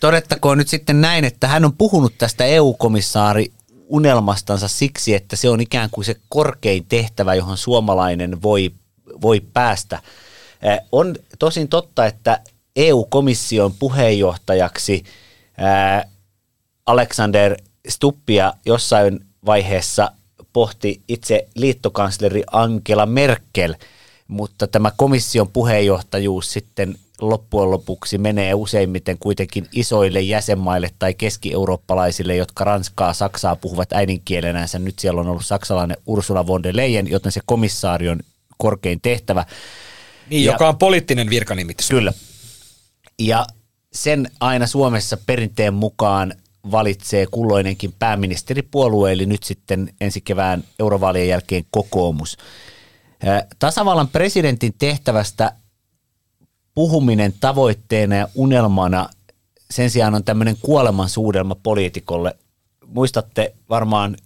todettakoon nyt sitten näin, että hän on puhunut tästä EU-komissaari unelmastansa siksi, että se on ikään kuin se korkein tehtävä, johon suomalainen voi päästä. On tosin totta, että EU-komission puheenjohtajaksi Alexander Stubbia jossain vaiheessa pohti itse liittokansleri Angela Merkel, mutta tämä komission puheenjohtajuus sitten loppujen lopuksi menee useimmiten kuitenkin isoille jäsenmaille tai keskieurooppalaisille, jotka ranskaa, saksaa puhuvat äidinkielenänsä. Nyt siellä on ollut saksalainen Ursula von der Leyen, joten se komissaari on korkein tehtävä. Niin, joka on poliittinen virkanimitys. Kyllä. Ja sen aina Suomessa perinteen mukaan valitsee kulloinenkin pääministeripuolue, eli nyt sitten ensi kevään eurovaalien jälkeen kokoomus. Tasavallan presidentin tehtävästä puhuminen tavoitteena ja unelmana sen sijaan on tämmöinen kuolemansuudelma poliitikolle. Muistatte varmaan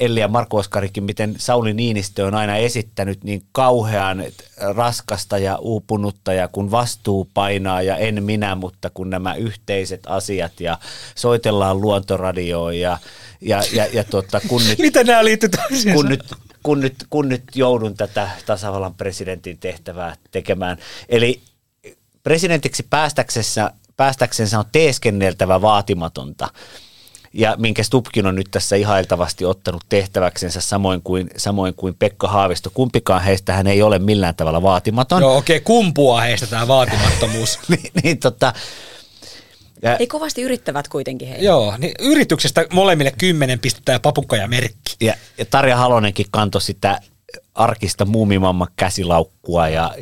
Elli ja Marko Oskarikin, miten Sauli Niinistö on aina esittänyt niin kauhean raskasta ja uupunutta ja kun vastuu painaa ja en minä, mutta kun nämä yhteiset asiat ja soitellaan luontoradioon ja kun nyt miten nämä liittyy toisiinsa? Kun nyt joudun tätä tasavallan presidentin tehtävää tekemään. Eli presidentiksi päästäksensä on teeskenneltävä vaatimatonta. Ja minkä Stubbkin on nyt tässä ihailtavasti ottanut tehtäväksensä samoin kuin Pekka Haavisto. Kumpikaan heistä hän ei ole millään tavalla vaatimaton. Joo, okei, kumpua heistä tämä vaatimattomuus. Ei kovasti yrittävät kuitenkin heitä. Joo, niin yrityksestä molemmille 10 pistetään papukkajamerkki. Ja Tarja Halonenkin kantoi sitä arkista muumimamman käsilaukkua. Ja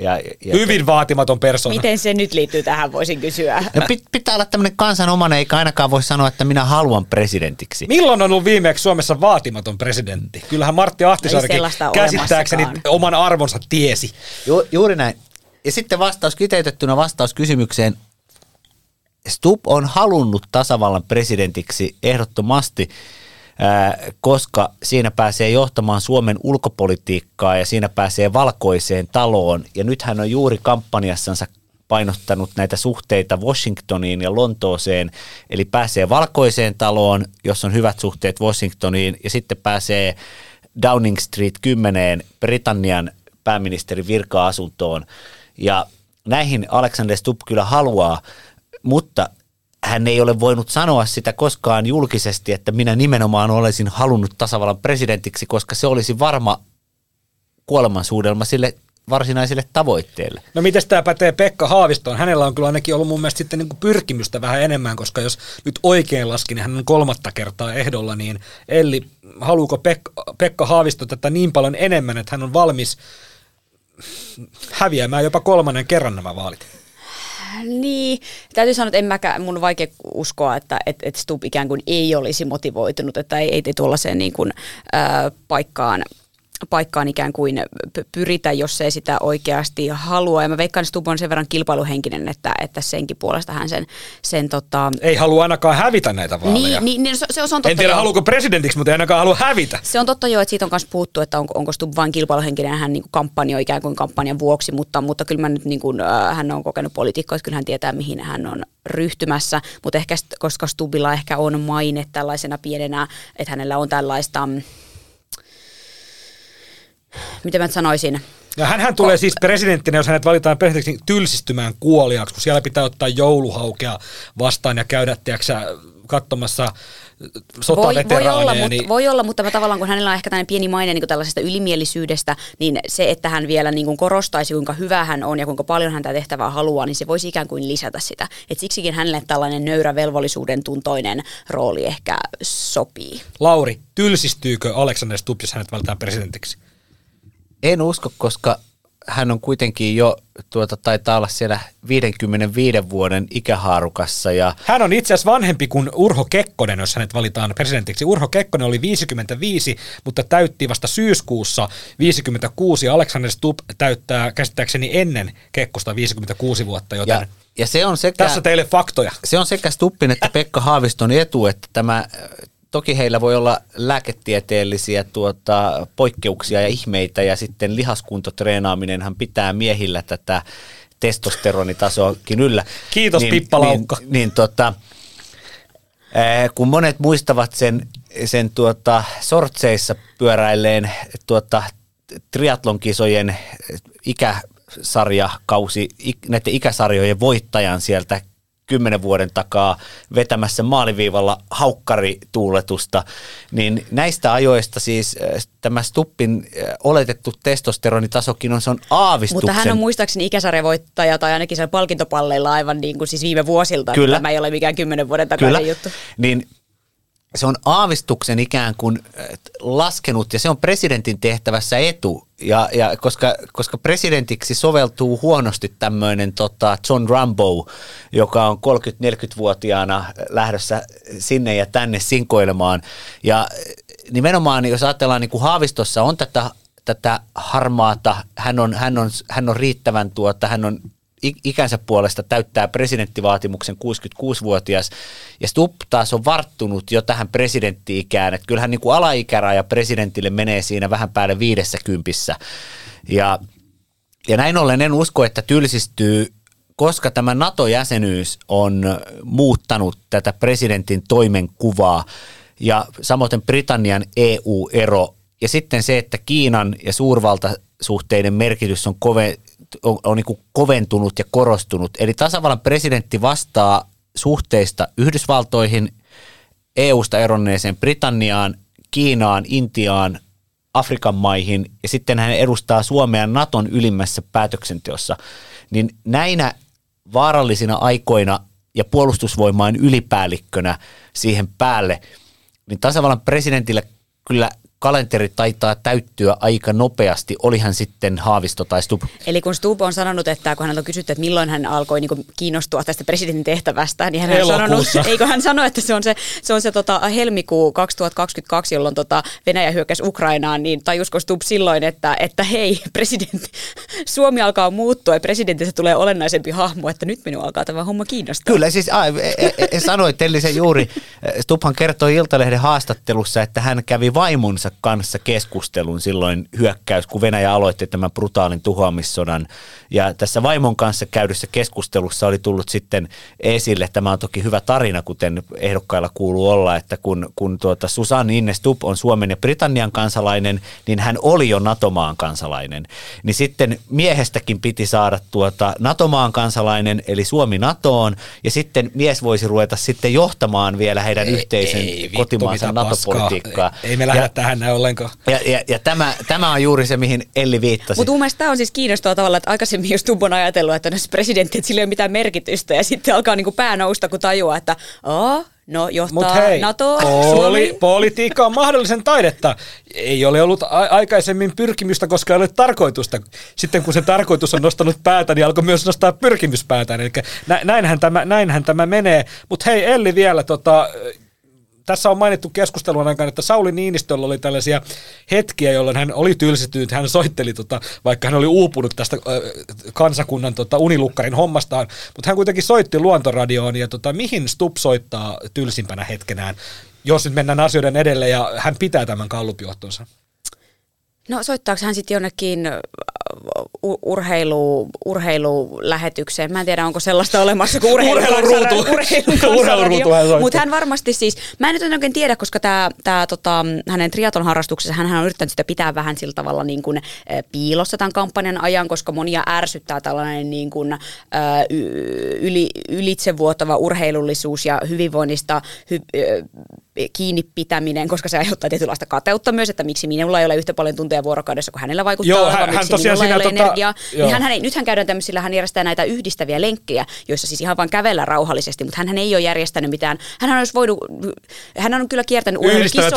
hyvin vaatimaton persoona. Miten se nyt liittyy tähän, voisin kysyä. No, pitää olla tämmöinen kansanomainen, eikä ainakaan voi sanoa, että minä haluan presidentiksi. Milloin on ollut viimeksi Suomessa vaatimaton presidentti? Kyllähän Martti Ahtisaarikin käsittääkseni oman arvonsa tiesi. Juuri näin. Ja sitten kiteytettynä vastaus kysymykseen. Stubb on halunnut tasavallan presidentiksi ehdottomasti. koska siinä pääsee johtamaan Suomen ulkopolitiikkaa ja siinä pääsee valkoiseen taloon. Ja nythän on juuri kampanjassansa painottanut näitä suhteita Washingtoniin ja Lontooseen, eli pääsee valkoiseen taloon, jos on hyvät suhteet Washingtoniin, ja sitten pääsee Downing Street 10 Britannian pääministerin virka-asuntoon. Ja näihin Alexander Stubb kyllä haluaa, mutta hän ei ole voinut sanoa sitä koskaan julkisesti, että minä nimenomaan olisin halunnut tasavallan presidentiksi, koska se olisi varma kuolemansuudelma sille varsinaisille tavoitteille. No mites tämä pätee Pekka Haavistoon? Hänellä on kyllä ainakin ollut mun mielestä sitten niin kuin pyrkimystä vähän enemmän, koska jos nyt oikein laskin, niin hän on 3. kertaa ehdolla, niin eli haluuko Pekka Haavisto tätä niin paljon enemmän, että hän on valmis häviämään jopa 3. kerran nämä vaalit? Niin, täytyy sanoa, että mun on vaikea uskoa, että Stubb ikään kuin ei olisi motivoitunut, että ei tuollaiseen niin kuin, paikkaan ikään kuin pyritä, jos ei sitä oikeasti halua. Ja mä veikkaan, että Stubb on sen verran kilpailuhenkinen, että senkin puolesta hän sen ei halua ainakaan hävitä näitä vaaleja. Niin, se on totta. En tiedä, haluuko presidentiksi, mutta ei ainakaan halua hävitä. Se on totta jo, että siitä on myös puhuttu, että onko Stubb vain kilpailuhenkinen, hän niin kuin kampanjoi ikään kuin kampanjan vuoksi, mutta kyllä mä nyt niin kuin, hän on kokenut poliitikkoa, että kyllä hän tietää, mihin hän on ryhtymässä, mutta ehkä, koska Stubbilla ehkä on maine tällaisena pienenä, että hänellä on tällaista... Mitä mä sanoisin? Ja hänhän tulee siis presidenttinä, jos hänet valitaan presidentiksi, tylsistymään kuoliaksi, kun siellä pitää ottaa jouluhaukea vastaan ja käydä katsomassa sotaveteraaneja. Voi olla, mutta mä tavallaan kun hänellä on ehkä tämmöinen pieni maine niin tällaisesta ylimielisyydestä, niin se, että hän vielä niin kuin korostaisi, kuinka hyvä hän on ja kuinka paljon hän tätä tehtävää haluaa, niin se voisi ikään kuin lisätä sitä. Et siksikin hänelle tällainen nöyrä velvollisuuden tuntoinen rooli ehkä sopii. Lauri, tylsistyykö Alexander Stubb, jos hänet valitaan presidentiksi? En usko, koska hän on kuitenkin jo, taitaa olla siellä 55 vuoden ikähaarukassa. Ja hän on itse asiassa vanhempi kuin Urho Kekkonen, jos hänet valitaan presidentiksi. Urho Kekkonen oli 55, mutta täytti vasta syyskuussa 56. Alexander Stubb täyttää käsittääkseni ennen Kekkosta 56 vuotta, joten ja se on sekä, tässä teille faktoja. Se on sekä Stubbin että Pekka Haaviston etu, että tämä... Toki heillä voi olla lääketieteellisiä poikkeuksia ja ihmeitä, ja sitten lihaskuntotreenaaminenhan pitää miehillä tätä testosteronitasoakin yllä. Kiitos Pippalaukka. Kun monet muistavat sen sortseissa pyöräilleen triatlonkisojen ikäsarjakausi, näiden ikäsarjojen voittajan sieltä 10 vuoden takaa vetämässä maaliviivalla haukkarituuletusta, niin näistä ajoista siis tämä Stubbin oletettu testosteronitasokin on, se on aavistuksen. Mutta hän on muistaakseni ikäsarjavoittaja tai ainakin siellä palkintopalleilla aivan niin kuin siis viime vuosilta. Kyllä. Tämä ei ole mikään 10 vuoden takainen Kyllä. juttu. Niin se on aavistuksen ikään kuin laskenut ja se on presidentin tehtävässä etu. Ja koska presidentiksi soveltuu huonosti tämmöinen John Rambo, joka on 30-40-vuotiaana lähdössä sinne ja tänne sinkoilemaan. Ja nimenomaan jos ajatellaan, niin kuin Haavistossa on tätä harmaata, hän on riittävän hän on ikänsä puolesta täyttää presidenttivaatimuksen 66-vuotias, ja Stubb taas on varttunut jo tähän presidentti-ikään, että kyllähän niin kuin alaikäraja presidentille menee siinä vähän päälle 50. Ja näin ollen en usko, että tylsistyy, koska tämä NATO-jäsenyys on muuttanut tätä presidentin toimenkuvaa, ja samoin Britannian EU-ero, ja sitten se, että Kiinan ja suurvaltasuhteiden merkitys on on niin kuin koventunut ja korostunut. Eli tasavallan presidentti vastaa suhteista Yhdysvaltoihin, EUsta eronneeseen Britanniaan, Kiinaan, Intiaan, Afrikan maihin, ja sitten hän edustaa Suomea Naton ylimmässä päätöksenteossa. Niin näinä vaarallisina aikoina ja puolustusvoimain ylipäällikkönä siihen päälle, niin tasavallan presidentillä kyllä kalenteri taitaa täyttyä aika nopeasti, olihan sitten Haavisto tai Stubb. Eli kun Stubb on sanonut, että kun häneltä on kysytty, että milloin hän alkoi niin kiinnostua tästä presidentin tehtävästä, niin hän on sanonut, eikö hän sano, että se on se helmikuu 2022, jolloin Venäjä hyökkäsi Ukrainaan, niin tajusko Stubb silloin, että hei, Suomi alkaa muuttua ja presidentistä tulee olennaisempi hahmo, että nyt minua alkaa tämä homma kiinnostaa. Kyllä, siis sanoit Elli sen juuri. Stubbhan kertoi Iltalehden haastattelussa, että hän kävi vaimonsa kanssa keskustelun silloin hyökkäys, kun Venäjä aloitti tämän brutaalin tuhoamissodan. Ja tässä vaimon kanssa käydyssä keskustelussa oli tullut sitten esille, tämä on toki hyvä tarina, kuten ehdokkailla kuuluu olla, että kun Susanne Stubb on Suomen ja Britannian kansalainen, niin hän oli jo NATO-maan kansalainen. Niin sitten miehestäkin piti saada NATO-maan kansalainen, eli Suomi NATOon, ja sitten mies voisi ruveta sitten johtamaan vielä heidän yhteisen kotimaansa NATO-politiikkaa. Ei me lähde tähän. Ja tämä on juuri se, mihin Elli viittasi. Mutta mun mielestä tämä on siis kiinnostavaa tavalla, että aikaisemmin just Stubb on ajatellut, että näissä presidentit, sillä ei ole mitään merkitystä, ja sitten alkaa niinku pää nousta, kun tajuaa, että johtaa NATO. Politiikka on mahdollisen taidetta. Ei ole ollut aikaisemmin pyrkimystä, koska ei ole tarkoitusta. Sitten kun se tarkoitus on nostanut päätä, niin alkoi myös nostaa pyrkimyspäätään. Eli näinhän tämä menee. Mutta hei Elli vielä tässä on mainittu keskustelun aikana, että Sauli Niinistöllä oli tällaisia hetkiä, jolloin hän oli tylsistynyt, hän soitteli, vaikka hän oli uupunut tästä kansakunnan unilukkarin hommastaan, mutta hän kuitenkin soitti Luontoradioon, ja mihin Stubb soittaa tylsimpänä hetkenään, jos nyt mennään asioiden edelle, ja hän pitää tämän gallupjohtonsa? No soittaako hän sitten jonnekin urheilulähetykseen? Mä en tiedä, onko sellaista olemassa kuin urheiluruutu. Mutta hän varmasti siis, mä en nyt oikein tiedä, koska hänen triatlon harrastuksessa hän on yrittänyt sitä pitää vähän sillä tavalla niin kuin piilossa tämän kampanjan ajan, koska monia ärsyttää tällainen niin kuin ylitsevuotava urheilullisuus ja hyvinvoinnista kiinni pitäminen, koska se aiheuttaa tietynlaista kateutta myös, että miksi minulla ei ole yhtä paljon tunteja vuorokaudessa, kun hänellä vaikuttaa olevan, miksi minulla ei ole energiaa. Niin nythän käydään tämmöisillä, hän järjestää näitä yhdistäviä lenkkejä, joissa siis ihan vain kävellään rauhallisesti, mutta hän ei ole järjestänyt mitään. Hän on kyllä kiertänyt urheilukisoja.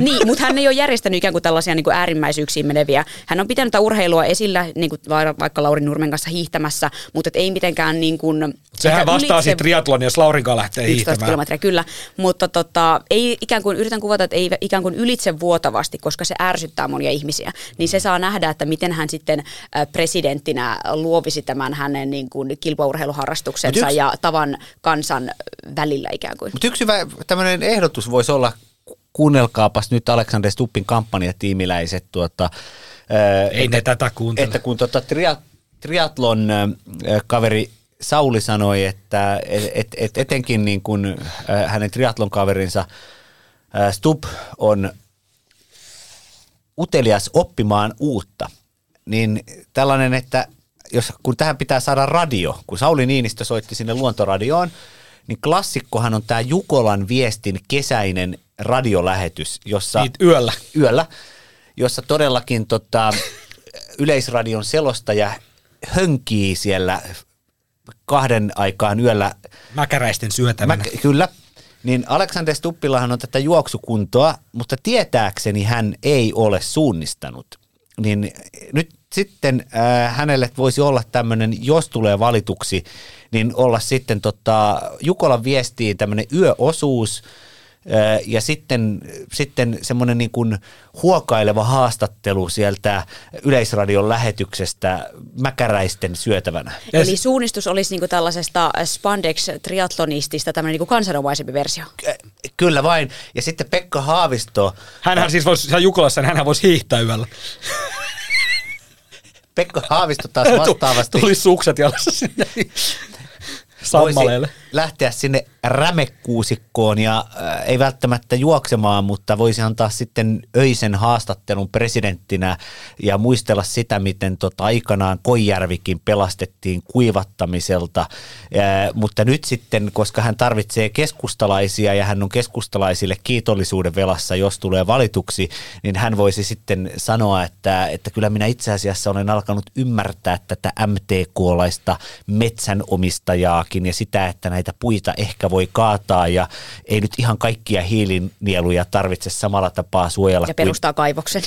Niin, mutta hän ei ole järjestänyt ikään kuin tällaisia niin kuin äärimmäisyyksiin meneviä. Hän on pitänyt urheilua esillä, niin kuin vaikka Lauri Nurmen kanssa hiihtämässä, mutta ei mitenkään niin kuin... Sehän vastaa siis triatlonia, jos Laurinkaan lähtee hiihtämään. Kyllä, mutta ei ikään kuin, yritän kuvata, että ei ikään kuin ylitse vuotavasti, koska se ärsyttää monia ihmisiä, niin se saa nähdä, että miten hän sitten presidenttinä luovisi tämän hänen niin kuin kilpaurheiluharrastuksensa ja tavan kansan välillä ikään kuin. Mutta yksi hyvä tämmöinen ehdotus voisi olla, kuunnelkaapas nyt Alexander Stubbin kampanjatiimiläiset, ei ne tätä kuuntele. Että kun triatlon kaveri Sauli sanoi, että etenkin niin kuin hänen triatlonkaverinsa Stubb on utelias oppimaan uutta, niin tällainen, että kun tähän pitää saada radio, kun Sauli Niinistö soitti sinne Luontoradioon, niin klassikkohan on tämä Jukolan Viestin kesäinen radiolähetys, jossa yöllä, jossa todellakin Yleisradion selostaja hönkii siellä 2 aikaan yöllä. Mäkäräisten syötämänä. Kyllä. Niin Alexander Stubbillahan on tätä juoksukuntoa, mutta tietääkseni hän ei ole suunnistanut. Niin nyt sitten hänelle voisi olla tämmöinen, jos tulee valituksi, niin olla sitten Jukolan Viestiin tämmöinen yöosuus ja sitten semmoinen niin kuin huokaileva haastattelu sieltä Yleisradion lähetyksestä mäkäräisten syötävänä. Eli suunnistus olisi niin kuin tällaisesta spandex-triathlonistista tämmöinen niin kuin kansanomaisempi versio. Kyllä vain. Ja sitten Pekka Haavisto. Hänhän siis voisi Jukolassa, hänhän voisi hiihtää yöllä. Pekka Haavisto taas vastaavasti. Tuli sukset jalassa sinne. Sammaleelle. Voisi lähteä sinne rämekuusikkoon ja ei välttämättä juoksemaan, mutta voisi antaa sitten öisen haastattelun presidenttinä ja muistella sitä, miten aikanaan Koijärvikin pelastettiin kuivattamiselta. Mutta nyt sitten, koska hän tarvitsee keskustalaisia ja hän on keskustalaisille kiitollisuuden velassa, jos tulee valituksi, niin hän voisi sitten sanoa, että kyllä minä itse asiassa olen alkanut ymmärtää tätä MTK-laista metsänomistajaakin ja sitä, että näitä näitä puita ehkä voi kaataa ja ei nyt ihan kaikkia hiilinieluja tarvitse samalla tapaa suojella. Ja perustaa kaivoksen.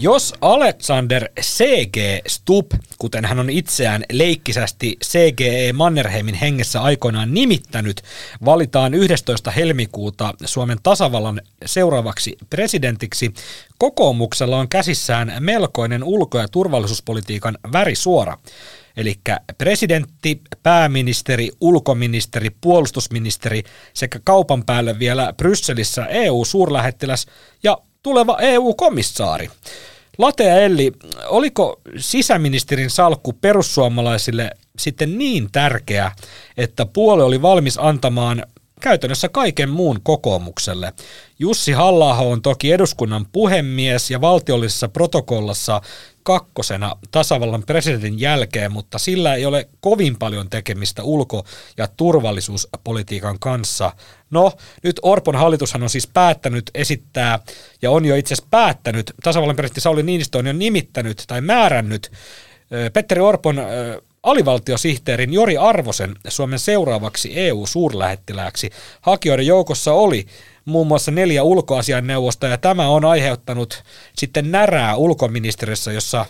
Jos Alexander C.G. Stubb, kuten hän on itseään leikkisästi C.G.E. Mannerheimin hengessä aikoinaan nimittänyt, valitaan 11. helmikuuta Suomen tasavallan seuraavaksi presidentiksi, kokoomuksella on käsissään melkoinen ulko- ja turvallisuuspolitiikan värisuora. Elikkä presidentti, pääministeri, ulkoministeri, puolustusministeri sekä kaupan päälle vielä Brysselissä EU-suurlähettiläs ja tuleva EU-komissaari. Latea Elli, oliko sisäministerin salkku perussuomalaisille sitten niin tärkeä, että puolue oli valmis antamaan käytännössä kaiken muun kokoomukselle? Jussi Halla-aho on toki eduskunnan puhemies ja valtiollisessa protokollassa kakkosena tasavallan presidentin jälkeen, mutta sillä ei ole kovin paljon tekemistä ulko- ja turvallisuuspolitiikan kanssa. No, nyt Orpon hallitushan on siis päättänyt esittää, ja on jo itse asiassa päättänyt, tasavallan presidentti Sauli Niinistö on jo nimittänyt tai määrännyt Petteri Orpon alivaltiosihteerin Jori Arvosen Suomen seuraavaksi EU-suurlähettilääksi. Hakijoiden joukossa oli muun muassa 4 ulkoasianneuvosta, ja tämä on aiheuttanut sitten närää ulkoministeriössä, jossa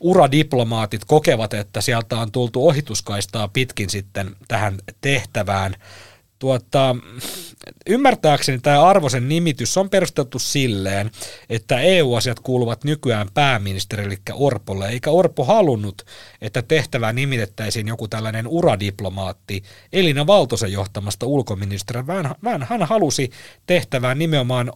uradiplomaatit kokevat, että sieltä on tultu ohituskaistaa pitkin sitten tähän tehtävään. Ymmärtääkseni tämä Arvosen nimitys on perusteltu silleen, että EU-asiat kuuluvat nykyään pääministerille, eli Orpolle, eikä Orpo halunnut, että tehtävään nimitettäisiin joku tällainen uradiplomaatti Elina Valtosen johtamasta ulkoministeriä, vaan hän halusi tehtävään nimenomaan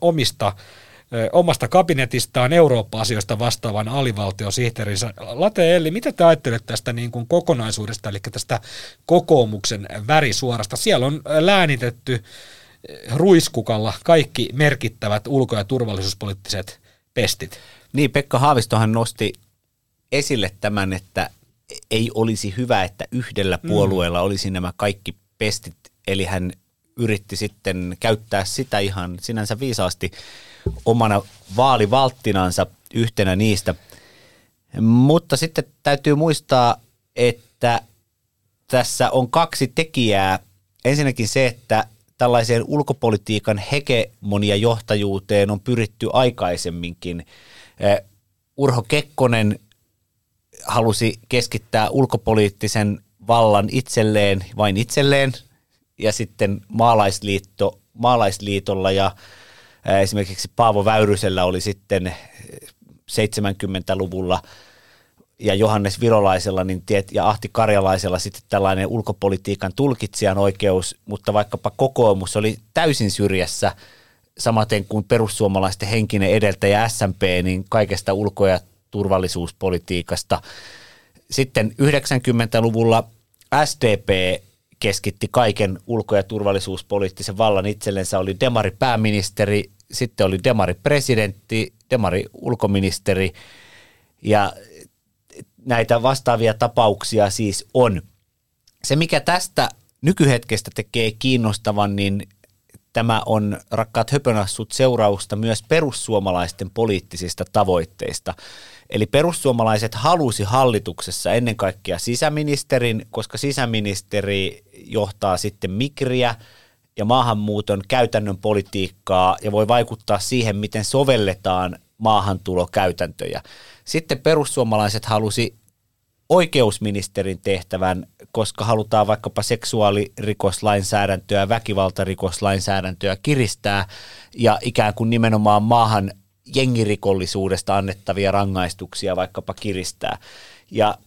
omasta kabinetistaan Eurooppa-asioista vastaavan alivaltiosihteerinsä. Latea Elli, mitä te ajattelet tästä niin kuin kokonaisuudesta, eli tästä kokoomuksen värisuorasta? Siellä on läänitetty ruiskukalla kaikki merkittävät ulko- ja turvallisuuspoliittiset pestit. Niin, Pekka Haavistohan nosti esille tämän, että ei olisi hyvä, että yhdellä puolueella olisi nämä kaikki pestit, eli hän yritti sitten käyttää sitä ihan sinänsä viisaasti omana vaalivalttinansa yhtenä niistä. Mutta sitten täytyy muistaa, että tässä on 2 tekijää. Ensinnäkin se, että tällaiseen ulkopolitiikan hegemoniajohtajuuteen on pyritty aikaisemminkin. Urho Kekkonen halusi keskittää ulkopoliittisen vallan itselleen, vain itselleen, ja sitten maalaisliitolla ja esimerkiksi Paavo Väyrysellä oli sitten 70-luvulla ja Johannes Virolaisella ja Ahti Karjalaisella sitten tällainen ulkopolitiikan tulkitsijan oikeus, mutta vaikkapa kokoomus oli täysin syrjässä, samaten kuin perussuomalaisten henkinen edeltäjä SMP, niin kaikesta ulko- ja turvallisuuspolitiikasta. Sitten 90-luvulla SDP keskitti kaiken ulko- ja turvallisuuspoliittisen vallan itsellensä, oli demaripääministeri, sitten oli demaripresidentti, demariulkoministeri, ja näitä vastaavia tapauksia siis on. Se, mikä tästä nykyhetkestä tekee kiinnostavan, niin tämä on, rakkaat höpönassut, seurausta myös perussuomalaisten poliittisista tavoitteista. Eli perussuomalaiset halusi hallituksessa ennen kaikkea sisäministerin, koska sisäministeri johtaa sitten Migriä ja maahanmuuton käytännön politiikkaa ja voi vaikuttaa siihen, miten sovelletaan maahantulokäytäntöjä. Sitten perussuomalaiset halusi oikeusministerin tehtävän, koska halutaan vaikkapa seksuaalirikoslainsäädäntöä, väkivaltarikoslainsäädäntöä kiristää ja ikään kuin nimenomaan maahan jengirikollisuudesta annettavia rangaistuksia vaikkapa kiristää. Ja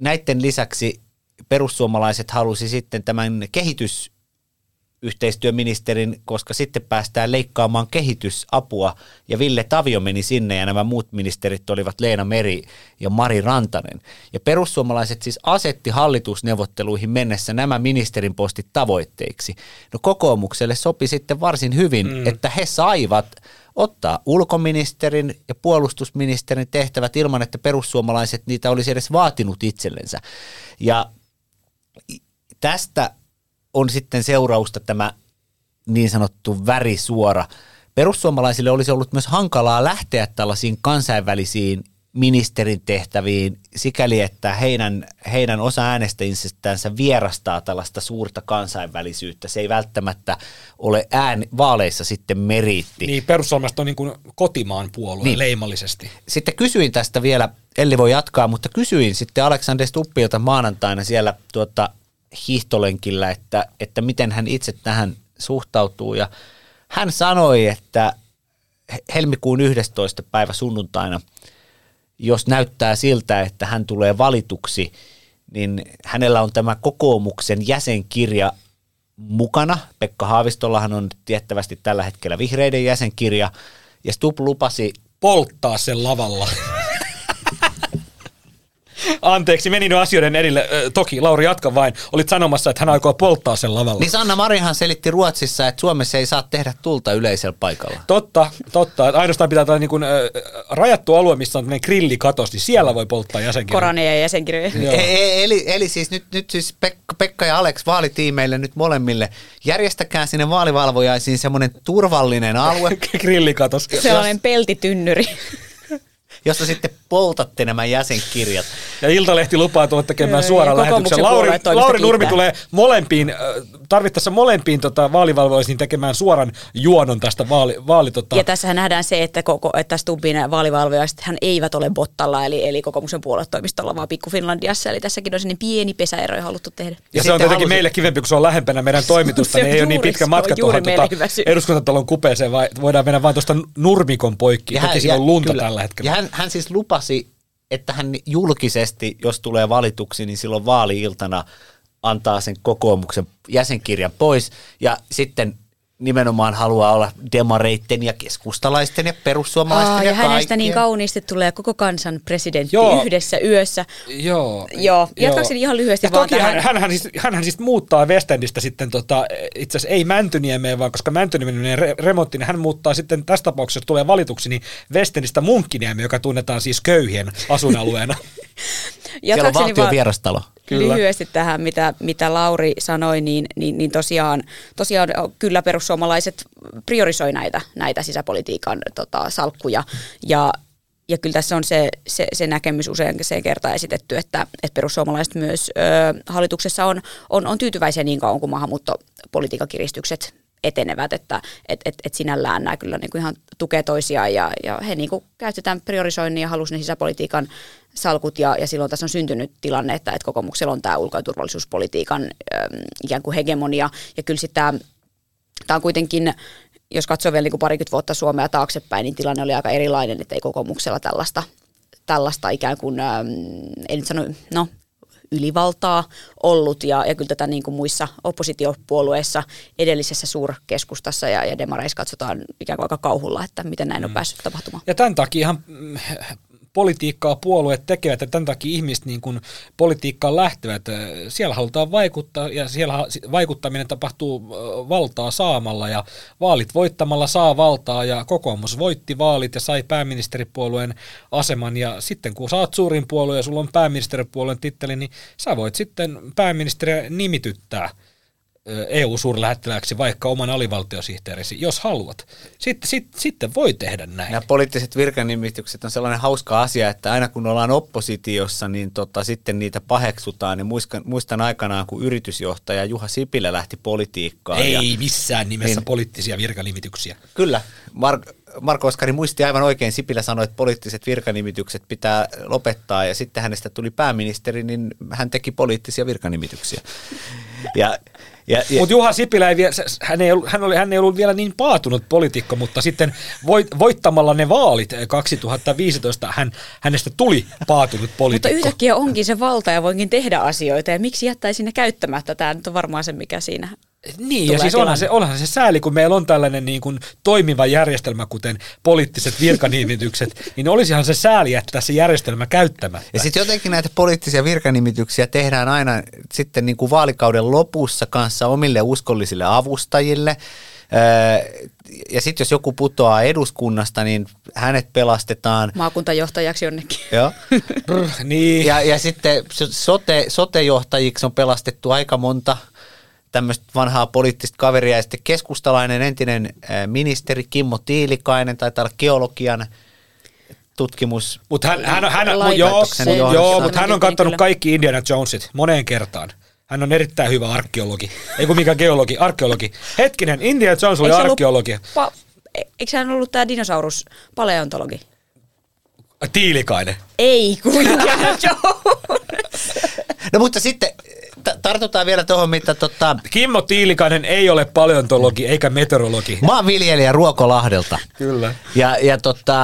näiden lisäksi perussuomalaiset halusi sitten tämän kehitysyhteistyöministerin, koska sitten päästään leikkaamaan kehitysapua, ja Ville Tavio meni sinne, ja nämä muut ministerit olivat Leena Meri ja Mari Rantanen. Ja perussuomalaiset siis asetti hallitusneuvotteluihin mennessä nämä ministerin postit tavoitteiksi. No, kokoomukselle sopi sitten varsin hyvin, että he saivat ottaa ulkoministerin ja puolustusministerin tehtävät ilman, että perussuomalaiset niitä olisi edes vaatinut itsellensä. Ja tästä on sitten seurausta tämä niin sanottu värisuora. Perussuomalaisille olisi ollut myös hankalaa lähteä tällaisiin kansainvälisiin ministerin tehtäviin sikäli, että heidän osa äänestäjistänsä vierastaa tällaista suurta kansainvälisyyttä. Se ei välttämättä ole vaaleissa sitten meriitti. Niin, perussuomalaiset on niin kuin kotimaan puolue niin leimallisesti. Sitten kysyin tästä vielä, Elli voi jatkaa, mutta kysyin sitten Alexander Stubbilta maanantaina siellä hiihtolenkillä, että miten hän itse tähän suhtautuu. Ja hän sanoi, että helmikuun 11. päivä sunnuntaina, jos näyttää siltä, että hän tulee valituksi, niin hänellä on tämä kokoomuksen jäsenkirja mukana. Pekka Haavistollahan on tiettävästi tällä hetkellä vihreiden jäsenkirja, ja Stubb lupasi polttaa sen lavalla. Anteeksi, menin jo asioiden edelle. Toki, Lauri, jatka vain. Olit sanomassa, että hän aikoo polttaa sen lavalla. Niin Sanna Marinhan selitti Ruotsissa, että Suomessa ei saa tehdä tulta yleisellä paikalla. Totta. Ainoastaan pitää tällainen rajattu alue, missä on grillikatos, niin siellä voi polttaa jäsenkirjoja. Koraneja ja jäsenkirjoja. Eli siis nyt siis Pekka ja Alex vaalitiimeille nyt molemmille. Järjestäkää sinne vaalivalvojaisiin semmoinen turvallinen alue. Grillikatos. Sellainen peltitynnyri, jossa sitten poltatte nämä jäsenkirjat. Ja Iltalehti lupaa tulla tekemään suoran lähetyksen. Lauri Nurmi tulee tarvittaessa molempiin vaalivalvoisiin tekemään suoran juonon tästä vaali. Ja tässähän nähdään se, että Stubbin vaalivalvojaiset hän eivät ole Bottalla, eli kokoomuksen puoluetoimistolla, vaan Pikku Finlandiassa. Eli tässäkin on sinne pieni pesäero haluttu tehdä. Ja se on tietenkin meille kivempi, kun se on lähempänä meidän toimitusta, niin ei ole niin pitkä matka tuohon eduskuntatalon kupeeseen, vaan voidaan mennä vain tuosta Nurmikon poikki. Toki siinä on lunta tällä hetkellä. Hän siis lupasi, että hän julkisesti, jos tulee valituksi, niin silloin vaali-iltana antaa sen kokoomuksen jäsenkirjan pois ja sitten nimenomaan haluaa olla demareitten ja keskustalaisten ja perussuomalaisten ja kaikkien. Hänestä niin kauniisti tulee koko kansan presidentti yhdessä yössä. Joo. Jatkaakseni ihan lyhyesti ja vaan tähän. Hänhän siis muuttaa West Endistä sitten itse asiassa ei Mäntyniemeen, vaan koska Mäntyniemi menee remonttiin, niin hän muuttaa sitten tässä tapauksessa, jos tulee valituksi, niin West Endistä Munkkiniemi, joka tunnetaan siis köyhien asuinalueena. Siellä on valtion vierastalo. Kyllä. Lyhyesti tähän, mitä Lauri sanoi, niin tosiaan kyllä perussuomalaiset priorisoi näitä sisäpolitiikan salkkuja. Ja kyllä tässä on se näkemys usein kertaan esitetty, että perussuomalaiset myös hallituksessa on tyytyväisiä niin kauan kuin maahanmuuttopolitiikan kiristykset etenevät, että sinällään nämä kyllä niinku ihan tukee toisiaan ja he niinku käytetään priorisoinnin ja halusivat ne sisäpolitiikan salkut ja silloin tässä on syntynyt tilanne, että kokoomuksella on tämä ulko- ja turvallisuuspolitiikan ikään kuin hegemonia ja kyllä sitä, tämä on kuitenkin, jos katsoo vielä niinku parikymmentä vuotta Suomea taaksepäin, niin tilanne oli aika erilainen, että ei kokoomuksella tällaista ikään kuin, en nyt sano, ylivaltaa ollut ja kyllä tätä niin kuin muissa oppositiopuolueissa edellisessä suurkeskustassa ja demareissa katsotaan ikään kuin aika kauhulla, että miten näin on päässyt tapahtumaan. Ja tämän takia ihan politiikkaa puolueet tekevät ja tämän takia ihmiset niin kuin politiikkaan lähtevät. Siellä halutaan vaikuttaa ja siellä vaikuttaminen tapahtuu valtaa saamalla ja vaalit voittamalla saa valtaa ja kokoomus voitti vaalit ja sai pääministeripuolueen aseman ja sitten kun saat suurin puolue ja sulla on pääministeripuolueen titteli, niin sä voit sitten pääministeriä nimityttää EU-suurlähettilääksi vaikka oman alivaltiosihteerisi, jos haluat. Sitten voi tehdä näin. Nämä poliittiset virkanimitykset on sellainen hauska asia, että aina kun ollaan oppositiossa, niin sitten niitä paheksutaan. Ja muistan aikanaan, kun yritysjohtaja Juha Sipilä lähti politiikkaan. Ei missään nimessä poliittisia virkanimityksiä. Kyllä. Marko Oskari muisti aivan oikein. Sipilä sanoi, että poliittiset virkanimitykset pitää lopettaa. Ja sitten hänestä tuli pääministeri, niin hän teki poliittisia virkanimityksiä. Mutta Juha Sipilä ei ollut vielä niin paatunut poliitikko, mutta sitten voittamalla ne vaalit 2015 hänestä tuli paatunut poliitikko. Mutta yhtäkkiä onkin se valta ja voinkin tehdä asioita ja miksi jättäisi ne käyttämättä? Tämä nyt on varmaan se, mikä siinä niin, ja siis onhan se sääli, kun meillä on tällainen niin kuin toimiva järjestelmä, kuten poliittiset virkanimityksiset, niin olisihan se sääli jättää se järjestelmä käyttämättä. Ja sitten jotenkin näitä poliittisia virkanimityksiä tehdään aina sitten niin kuin vaalikauden lopussa kanssa omille uskollisille avustajille. Ja sitten jos joku putoaa eduskunnasta, niin hänet pelastetaan maakuntajohtajaksi jonnekin. Joo. Niin. Ja sitten sotejohtajiksi on pelastettu aika monta tämmöistä vanhaa poliittista kaveria ja sitten keskustalainen entinen ministeri Kimmo Tiilikainen, taitaa olla geologian tutkimus. Mutta hän on kattanut kaikki Indiana Jonesit moneen kertaan. Hän on erittäin hyvä arkeologi. Ei kun mikä geologi, arkeologi. Hetkinen, Indiana Jones oli arkeologi. Eikö hän ollut tämä dinosaurus paleontologi? Tiilikainen. Ei kuitenkaan. No mutta sitten tartutaan vielä tuohon, mitä Kimmo Tiilikainen ei ole paleontologi eikä meteorologi. Maanviljelijä Ruokolahdelta. Kyllä.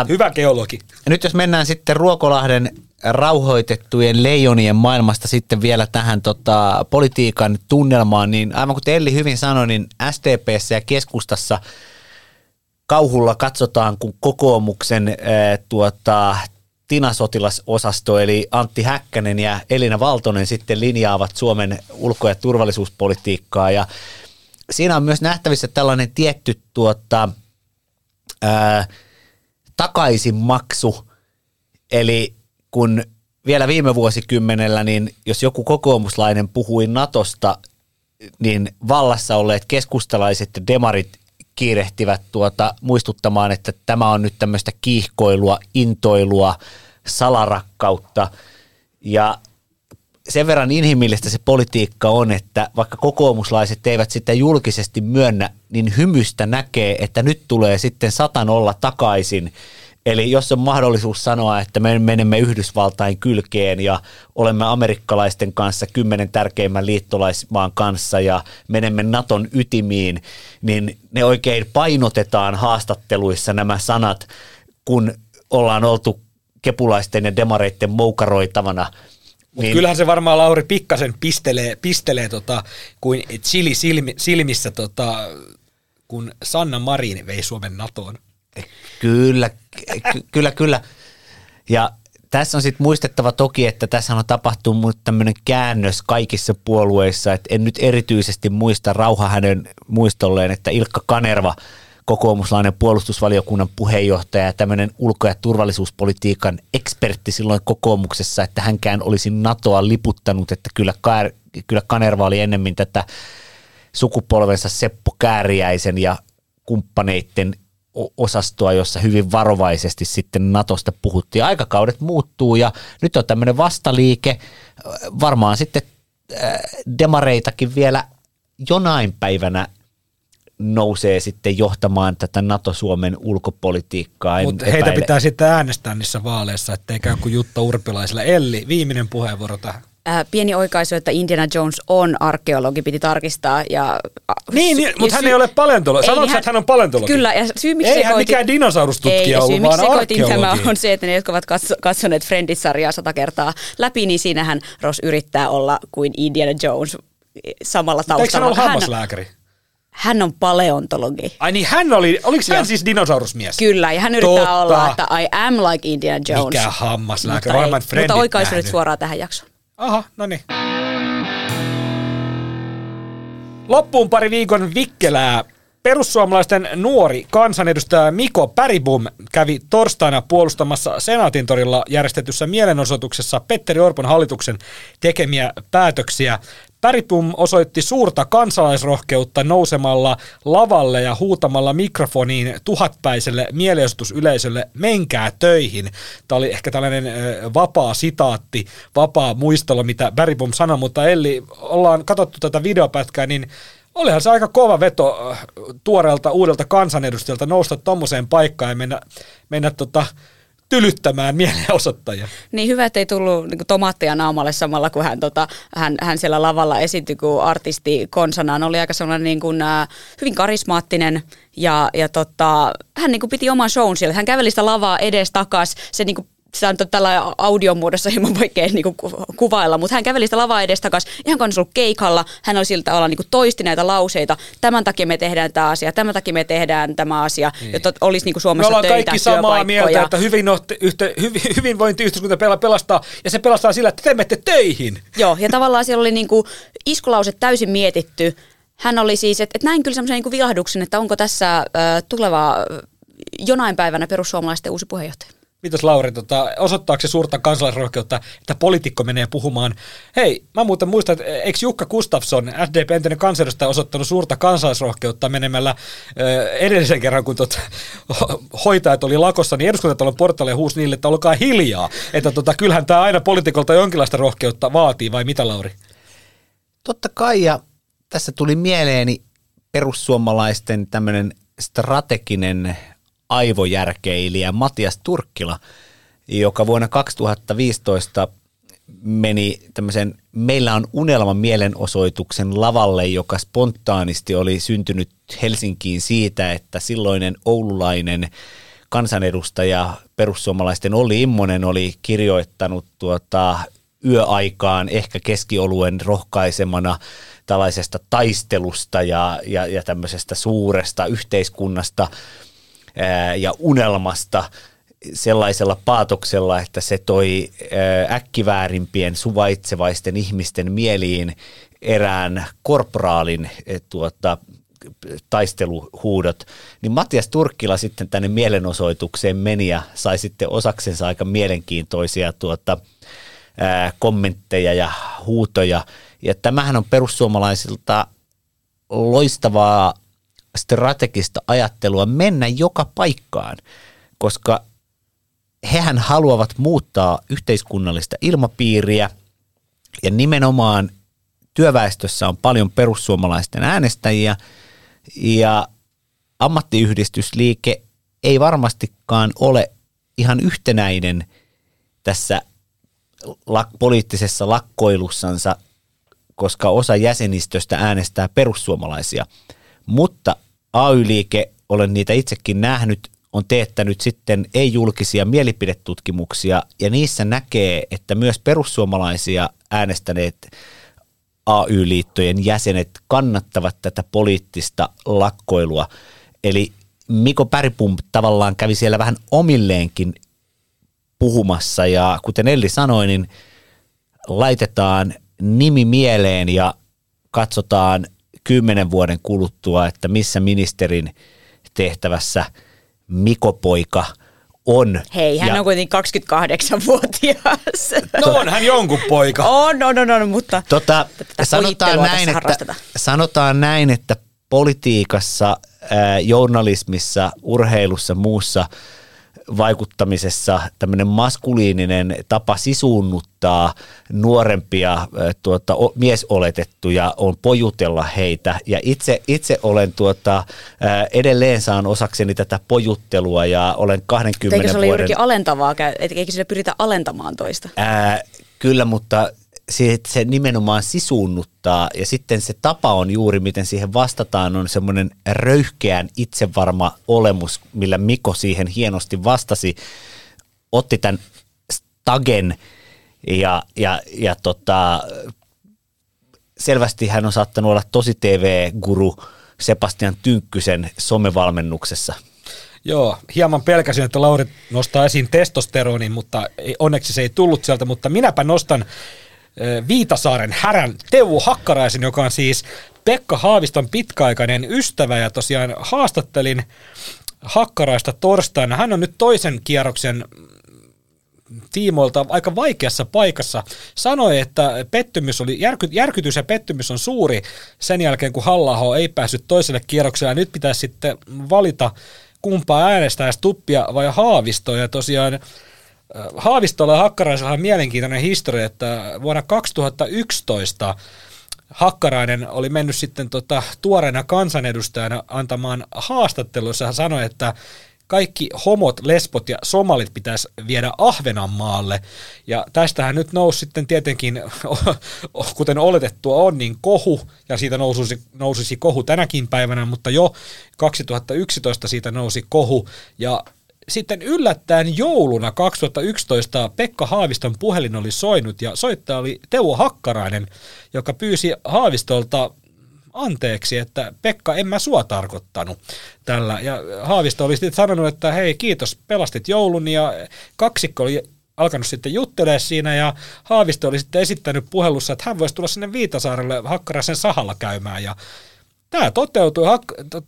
Hyvä geologi. Nyt jos mennään sitten Ruokolahden rauhoitettujen leijonien maailmasta sitten vielä tähän politiikan tunnelmaan, niin aivan kuten Elli hyvin sanoi, niin SDP:ssä ja keskustassa kauhulla katsotaan, kun kokoomuksen Tina-sotilasosasto, eli Antti Häkkänen ja Elina Valtonen sitten linjaavat Suomen ulko- ja turvallisuuspolitiikkaa. Ja siinä on myös nähtävissä tällainen tietty takaisinmaksu, eli kun vielä viime vuosikymmenellä, niin jos joku kokoomuslainen puhui Natosta, niin vallassa olleet keskustalaiset ja demarit kiirehtivät muistuttamaan, että tämä on nyt tämmöistä kiihkoilua, intoilua, salarakkautta. Ja sen verran inhimillistä se politiikka on, että vaikka kokoomuslaiset eivät sitä julkisesti myönnä, niin hymystä näkee, että nyt tulee sitten 100 takaisin. Eli jos on mahdollisuus sanoa, että me menemme Yhdysvaltain kylkeen ja olemme amerikkalaisten kanssa 10 tärkeimmän liittolaismaan kanssa ja menemme Naton ytimiin, niin ne oikein painotetaan haastatteluissa nämä sanat, kun ollaan oltu kepulaisten ja demareiden moukaroitavana. Niin. Kyllähän se varmaan Lauri pikkasen pistelee kuin chili silmissä, kun Sanna Marin vei Suomen Natoon. Kyllä. Ja tässä on sitten muistettava toki, että tässä on tapahtunut tämmöinen käännös kaikissa puolueissa, että en nyt erityisesti muista, rauha hänen muistolleen, että Ilkka Kanerva, kokoomuslainen puolustusvaliokunnan puheenjohtaja ja tämmöinen ulko- ja turvallisuuspolitiikan ekspertti silloin kokoomuksessa, että hänkään olisi NATOa liputtanut, että kyllä Kanerva oli ennemmin tätä sukupolvensa Seppo Kääriäisen ja kumppaneiden osastoa, jossa hyvin varovaisesti sitten Natosta puhuttiin. Aikakaudet muuttuu ja nyt on tämmöinen vastaliike. Varmaan sitten demareitakin vielä jonain päivänä nousee sitten johtamaan tätä NATO-Suomen ulkopolitiikkaa. Mutta heitä pitää sitten äänestää niissä vaaleissa, ettei käy kuin Jutta Urpilaisella. Elli, viimeinen puheenvuoro tähän. Pieni oikaisu, että Indiana Jones on arkeologi, piti tarkistaa. Mutta hän ei ole paleontologi. Sanoitko, että hän on paleontologi? Kyllä. Ja hän mikään dinosaurustutkija ollut, vaan arkeologi. Tämä on se, että ne, jotka ovat katsoneet Friendit-sarjaa 100 kertaa läpi, niin siinähän Ross yrittää olla kuin Indiana Jones samalla taustalla. Eikö hän ole hammaslääkäri? Hän on paleontologi. Ai niin, oliko hän siis dinosaurusmies? Kyllä, ja hän yrittää olla, että I am like Indiana Jones. Mikä hammaslääkäri? Mutta oikaisu nyt suoraan tähän jaksoon. Aha, no niin. Loppuun pari viikon vikkelää. Perussuomalaisten nuori kansanedustaja Miko Bergbom kävi torstaina puolustamassa Senaatintorilla järjestetyssä mielenosoituksessa Petteri Orpon hallituksen tekemiä päätöksiä. Bergbom osoitti suurta kansalaisrohkeutta nousemalla lavalle ja huutamalla mikrofoniin tuhatpäiselle mielenosoitusyleisölle menkää töihin. Tämä oli ehkä tällainen vapaa sitaatti, vapaa muistelu, mitä Bergbom sanoi, mutta Elli, ollaan katsottu tätä videopätkää, niin olihan se aika kova veto tuoreelta uudelta kansanedustajalta nousta tommoseen paikkaan ja mennä tylyttämään mielenosoittajia. Niin hyvä, ettei tullut niin tomaattia naamalle samalla, kun hän siellä lavalla esiintyi, kun artisti konsanaan oli aika sellainen niin kuin, hyvin karismaattinen. Ja hän niin kuin piti oman shown siellä. Hän käveli sitä lavaa edes takas. Se niin kuin, sitä on tällä audion muodossa hieman vaikea niin kuvailla, mutta hän käveli sitä lavaa edestakaisin, ihan kun hän olisi ollut keikalla, hän oli siltä tavalla niin toisti näitä lauseita, tämän takia me tehdään tämä asia, tämän takia me tehdään tämä asia, jotta olisi niin Suomessa töitä, työpaikkoja. Me ollaan kaikki samaa mieltä, että hyvinvointiyhteiskunta pelastaa, ja se pelastaa sillä, että te menette töihin. Joo, ja tavallaan siellä oli niin iskulauset täysin mietitty. Hän oli siis, että näin kyllä semmoisen niin vilahduksen, että onko tässä tulevaa jonain päivänä perussuomalaisten uusi puheenjohtaja. Mitäs Lauri, osoittaako se suurta kansalaisrohkeutta, että poliitikko menee puhumaan? Hei, mä muuten muistan, että eikö Jukka Gustafsson, SDP entinen kansanedustaja, osoittanut suurta kansalaisrohkeutta menemällä edellisen kerran, kun hoitajat oli lakossa, niin eduskuntatalon portaille huusi niille, että olkaa hiljaa. Että kyllähän tämä aina poliitikolta jonkinlaista rohkeutta vaatii, vai mitä Lauri? Totta kai, ja tässä tuli mieleeni perussuomalaisten tämmöinen strateginen aivojärkeilijä Matias Turkkila, joka vuonna 2015 meni tämmöisen Meillä on unelma mielenosoituksen lavalle, joka spontaanisti oli syntynyt Helsinkiin siitä, että silloinen oululainen kansanedustaja perussuomalaisten Olli Immonen oli kirjoittanut yöaikaan ehkä keskioluen rohkaisemana tällaisesta taistelusta ja tämmöisestä suuresta yhteiskunnasta ja unelmasta sellaisella paatoksella, että se toi äkkiväärimpien suvaitsevaisten ihmisten mieliin erään korporaalin taisteluhuudot, niin Matias Turkkila sitten tänne mielenosoitukseen meni ja sai sitten osaksensa aika mielenkiintoisia kommentteja ja huutoja. Ja tämähän on perussuomalaisilta loistavaa strategista ajattelua mennä joka paikkaan, koska hehän haluavat muuttaa yhteiskunnallista ilmapiiriä ja nimenomaan työväestössä on paljon perussuomalaisten äänestäjiä ja ammattiyhdistysliike ei varmastikaan ole ihan yhtenäinen tässä poliittisessa lakkoilussansa, koska osa jäsenistöstä äänestää perussuomalaisia. Mutta AY-liike, olen niitä itsekin nähnyt, on teettänyt sitten ei-julkisia mielipidetutkimuksia ja niissä näkee, että myös perussuomalaisia äänestäneet AY-liittojen jäsenet kannattavat tätä poliittista lakkoilua. Eli Miko Bergbom tavallaan kävi siellä vähän omilleenkin puhumassa ja kuten Elli sanoi, niin laitetaan nimi mieleen ja katsotaan 10 vuoden kuluttua, että missä ministerin tehtävässä Mikopoika on. Hei, hän on kuitenkin 28-vuotias. No on hän jonkun poika. On, mutta sanotaan näin, että politiikassa, journalismissa, urheilussa, muussa vaikuttamisessa tämmöinen maskuliininen tapa sisuunnuttaa nuorempia miesoletettuja on pojutella heitä. Ja itse olen edelleen saan osakseni tätä pojuttelua ja olen 20 vuoden... Eikö se ole juurikin alentavaa? Eikö sillä pyritä alentamaan toista? Kyllä, mutta se nimenomaan sisuunnuttaa ja sitten se tapa on juuri, miten siihen vastataan, on semmoinen röyhkeän itsevarma olemus, millä Miko siihen hienosti vastasi, otti tämän stagen ja selvästi hän on saattanut olla tosi TV-guru Sebastian Tynkkysen somevalmennuksessa. Joo, hieman pelkäsin, että Lauri nostaa esiin testosteronin, mutta onneksi se ei tullut sieltä, mutta minäpä nostan Viitasaaren härän Teuvo Hakkaraisen, joka on siis Pekka Haaviston pitkäaikainen ystävä ja tosiaan haastattelin Hakkaraista torstaina. Hän on nyt toisen kierroksen tiimoilta aika vaikeassa paikassa. Sanoi, että pettymys oli, järkytys ja pettymys on suuri sen jälkeen, kun Halla-aho ei päässyt toiselle kierrokselle. Nyt pitäisi sitten valita kumpaa äänestää, Stubbia vai Haavistoa ja tosiaan Haavistolla ja Hakkaraisella on mielenkiintoinen historia, että vuonna 2011 Hakkarainen oli mennyt sitten tuoreena kansanedustajana antamaan haastattelussa. Hän sanoi, että kaikki homot, lesbot ja somalit pitäisi viedä Ahvenanmaalle. Ja tästähän nyt nousi sitten tietenkin, kuten oletettua on, niin kohu. Ja siitä nousisi kohu tänäkin päivänä, mutta jo 2011 siitä nousi kohu. Ja sitten yllättäen jouluna 2011 Pekka Haaviston puhelin oli soinut ja soittaja oli Teuvo Hakkarainen, joka pyysi Haavistolta anteeksi, että Pekka, en mä sua tarkoittanut tällä. Ja Haavisto oli sitten sanonut, että hei kiitos, pelastit joulun ja kaksikko oli alkanut sitten juttelemaan siinä ja Haavisto oli sitten esittänyt puhelussa, että hän voisi tulla sinne Viitasaarelle Hakkaraisen sahalla käymään ja Tämä toteutui.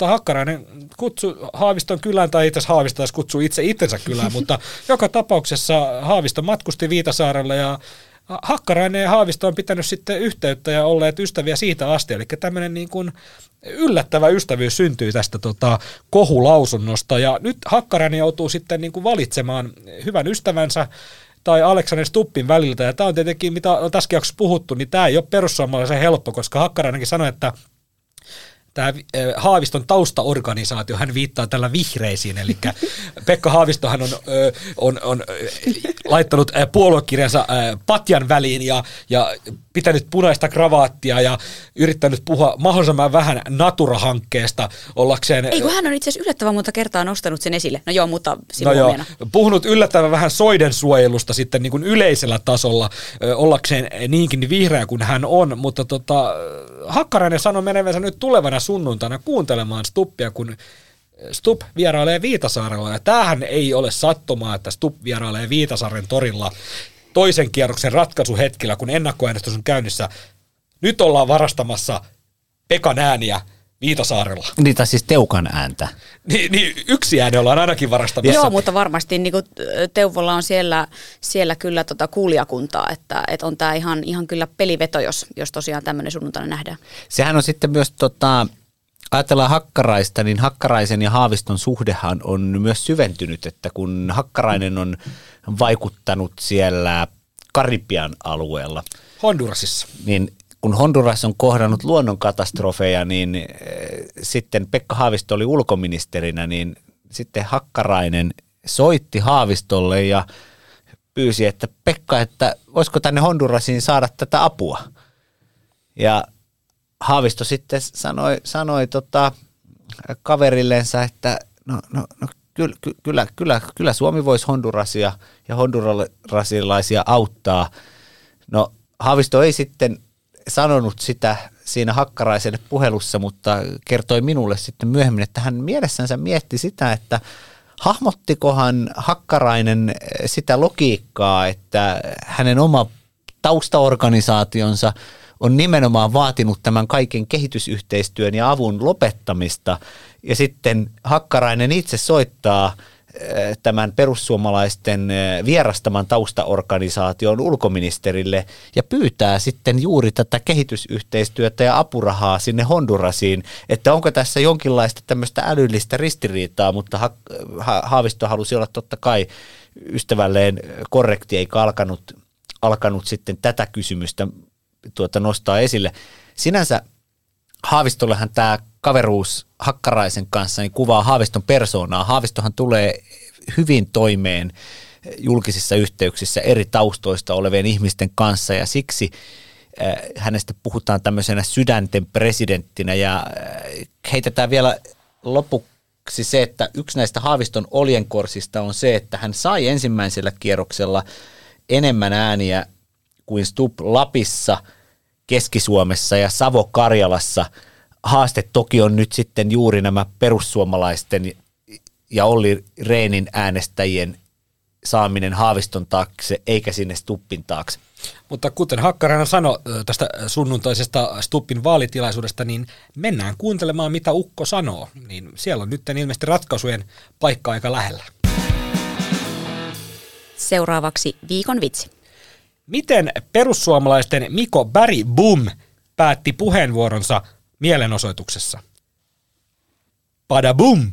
Hakkarainen kutsui Haaviston kylään, tai itse asiassa Haavisto taisi kutsua itse itsensä kylään, mutta joka tapauksessa Haavisto matkusti Viitasaarella ja Hakkarainen ja Haavisto on pitänyt sitten yhteyttä ja olleet ystäviä siitä asti, eli tämmöinen niin kuin yllättävä ystävyys syntyy tästä kohulausunnosta, ja nyt Hakkarainen joutuu sitten niin kuin valitsemaan hyvän ystävänsä tai Aleksander Stubbin väliltä, ja tämä on tietenkin, mitä on tässäkin jaksossa puhuttu, niin tämä ei ole perussuomalaisen helppo, koska Hakkarainenkin sanoi, että tämä Haaviston taustaorganisaatio, hän viittaa tällä vihreisiin, eli Pekka Haavistohan on laittanut puoluekirjansa patjan väliin ja pitänyt punaista kravaattia ja yrittänyt puhua mahdollisimman vähän Natura-hankkeesta ollakseen... Ei, kun hän on itse asiassa yllättävän monta kertaa nostanut sen esille. No joo, mutta sinun huomiona. Puhunut yllättävän vähän soiden suojelusta sitten niin kuin yleisellä tasolla ollakseen niinkin vihreä kuin hän on, mutta Hakkarainen sanoi menevänsä nyt tulevana sunnuntaina kuuntelemaan Stubbia, kun Stubb vierailee Viitasaarella, ja tämähän ei ole sattumaa, että Stubb vierailee Viitasaaren torilla toisen kierroksen ratkaisuhetkellä, kun ennakkoäänestys on käynnissä. Nyt ollaan varastamassa Pekan ääniä Viitasaarella. Niitä siis Teukan ääntä. Niin yksi ääni ollaan ainakin varastamassa. Joo, mutta varmasti niin kuin Teuvolla on siellä kyllä kuulijakuntaa, että on tämä ihan kyllä peliveto, jos tosiaan tämmöinen sunnuntaina nähdään. Sehän on sitten myös, ajatellaan Hakkaraista, niin Hakkaraisen ja Haaviston suhdehan on myös syventynyt, että kun Hakkarainen on vaikuttanut siellä Karibian alueella. Hondurasissa. Niin kun Honduras on kohdannut luonnonkatastrofeja, niin sitten Pekka Haavisto oli ulkoministerinä, niin sitten Hakkarainen soitti Haavistolle ja pyysi, että Pekka, että voisiko tänne Hondurasiin saada tätä apua. Ja Haavisto sitten sanoi kaverillensa, että no kyllä Suomi voisi Hondurasia ja hondurasilaisia auttaa. No Haavisto ei sitten sanonut sitä siinä Hakkaraiselle puhelussa, mutta kertoi minulle sitten myöhemmin, että hän mielessänsä mietti sitä, että hahmottikohan Hakkarainen sitä logiikkaa, että hänen oma taustaorganisaationsa on nimenomaan vaatinut tämän kaiken kehitysyhteistyön ja avun lopettamista, ja sitten Hakkarainen itse soittaa tämän perussuomalaisten vierastaman taustaorganisaation ulkoministerille ja pyytää sitten juuri tätä kehitysyhteistyötä ja apurahaa sinne Hondurasiin, että onko tässä jonkinlaista tämmöistä älyllistä ristiriitaa, mutta Haavisto halusi olla totta kai ystävälleen korrekti, eikä alkanut sitten tätä kysymystä nostaa esille. Sinänsä Haavistollehan tämä kaveruus Hakkaraisen kanssa niin kuvaa Haaviston persoonaa. Haavistohan tulee hyvin toimeen julkisissa yhteyksissä eri taustoista olevien ihmisten kanssa, ja siksi hänestä puhutaan tämmöisenä sydänten presidenttinä, ja heitetään vielä lopuksi se, että yksi näistä Haaviston oljenkorsista on se, että hän sai ensimmäisellä kierroksella enemmän ääniä kuin Stubb Lapissa, Keski-Suomessa ja Savo-Karjalassa. Haaste toki on nyt sitten juuri nämä perussuomalaisten ja Olli Rehnin äänestäjien saaminen Haaviston taakse, eikä sinne Stubbin taakse. Mutta kuten Hakkarainen sanoi tästä sunnuntaisesta Stubbin vaalitilaisuudesta, niin mennään kuuntelemaan, mitä ukko sanoo. Niin siellä on nyt ilmeisesti ratkaisujen paikka aika lähellä. Seuraavaksi viikon vitsi. Miten perussuomalaisten Miko Bergbom päätti puheenvuoronsa mielenosoituksessa? Pada bum!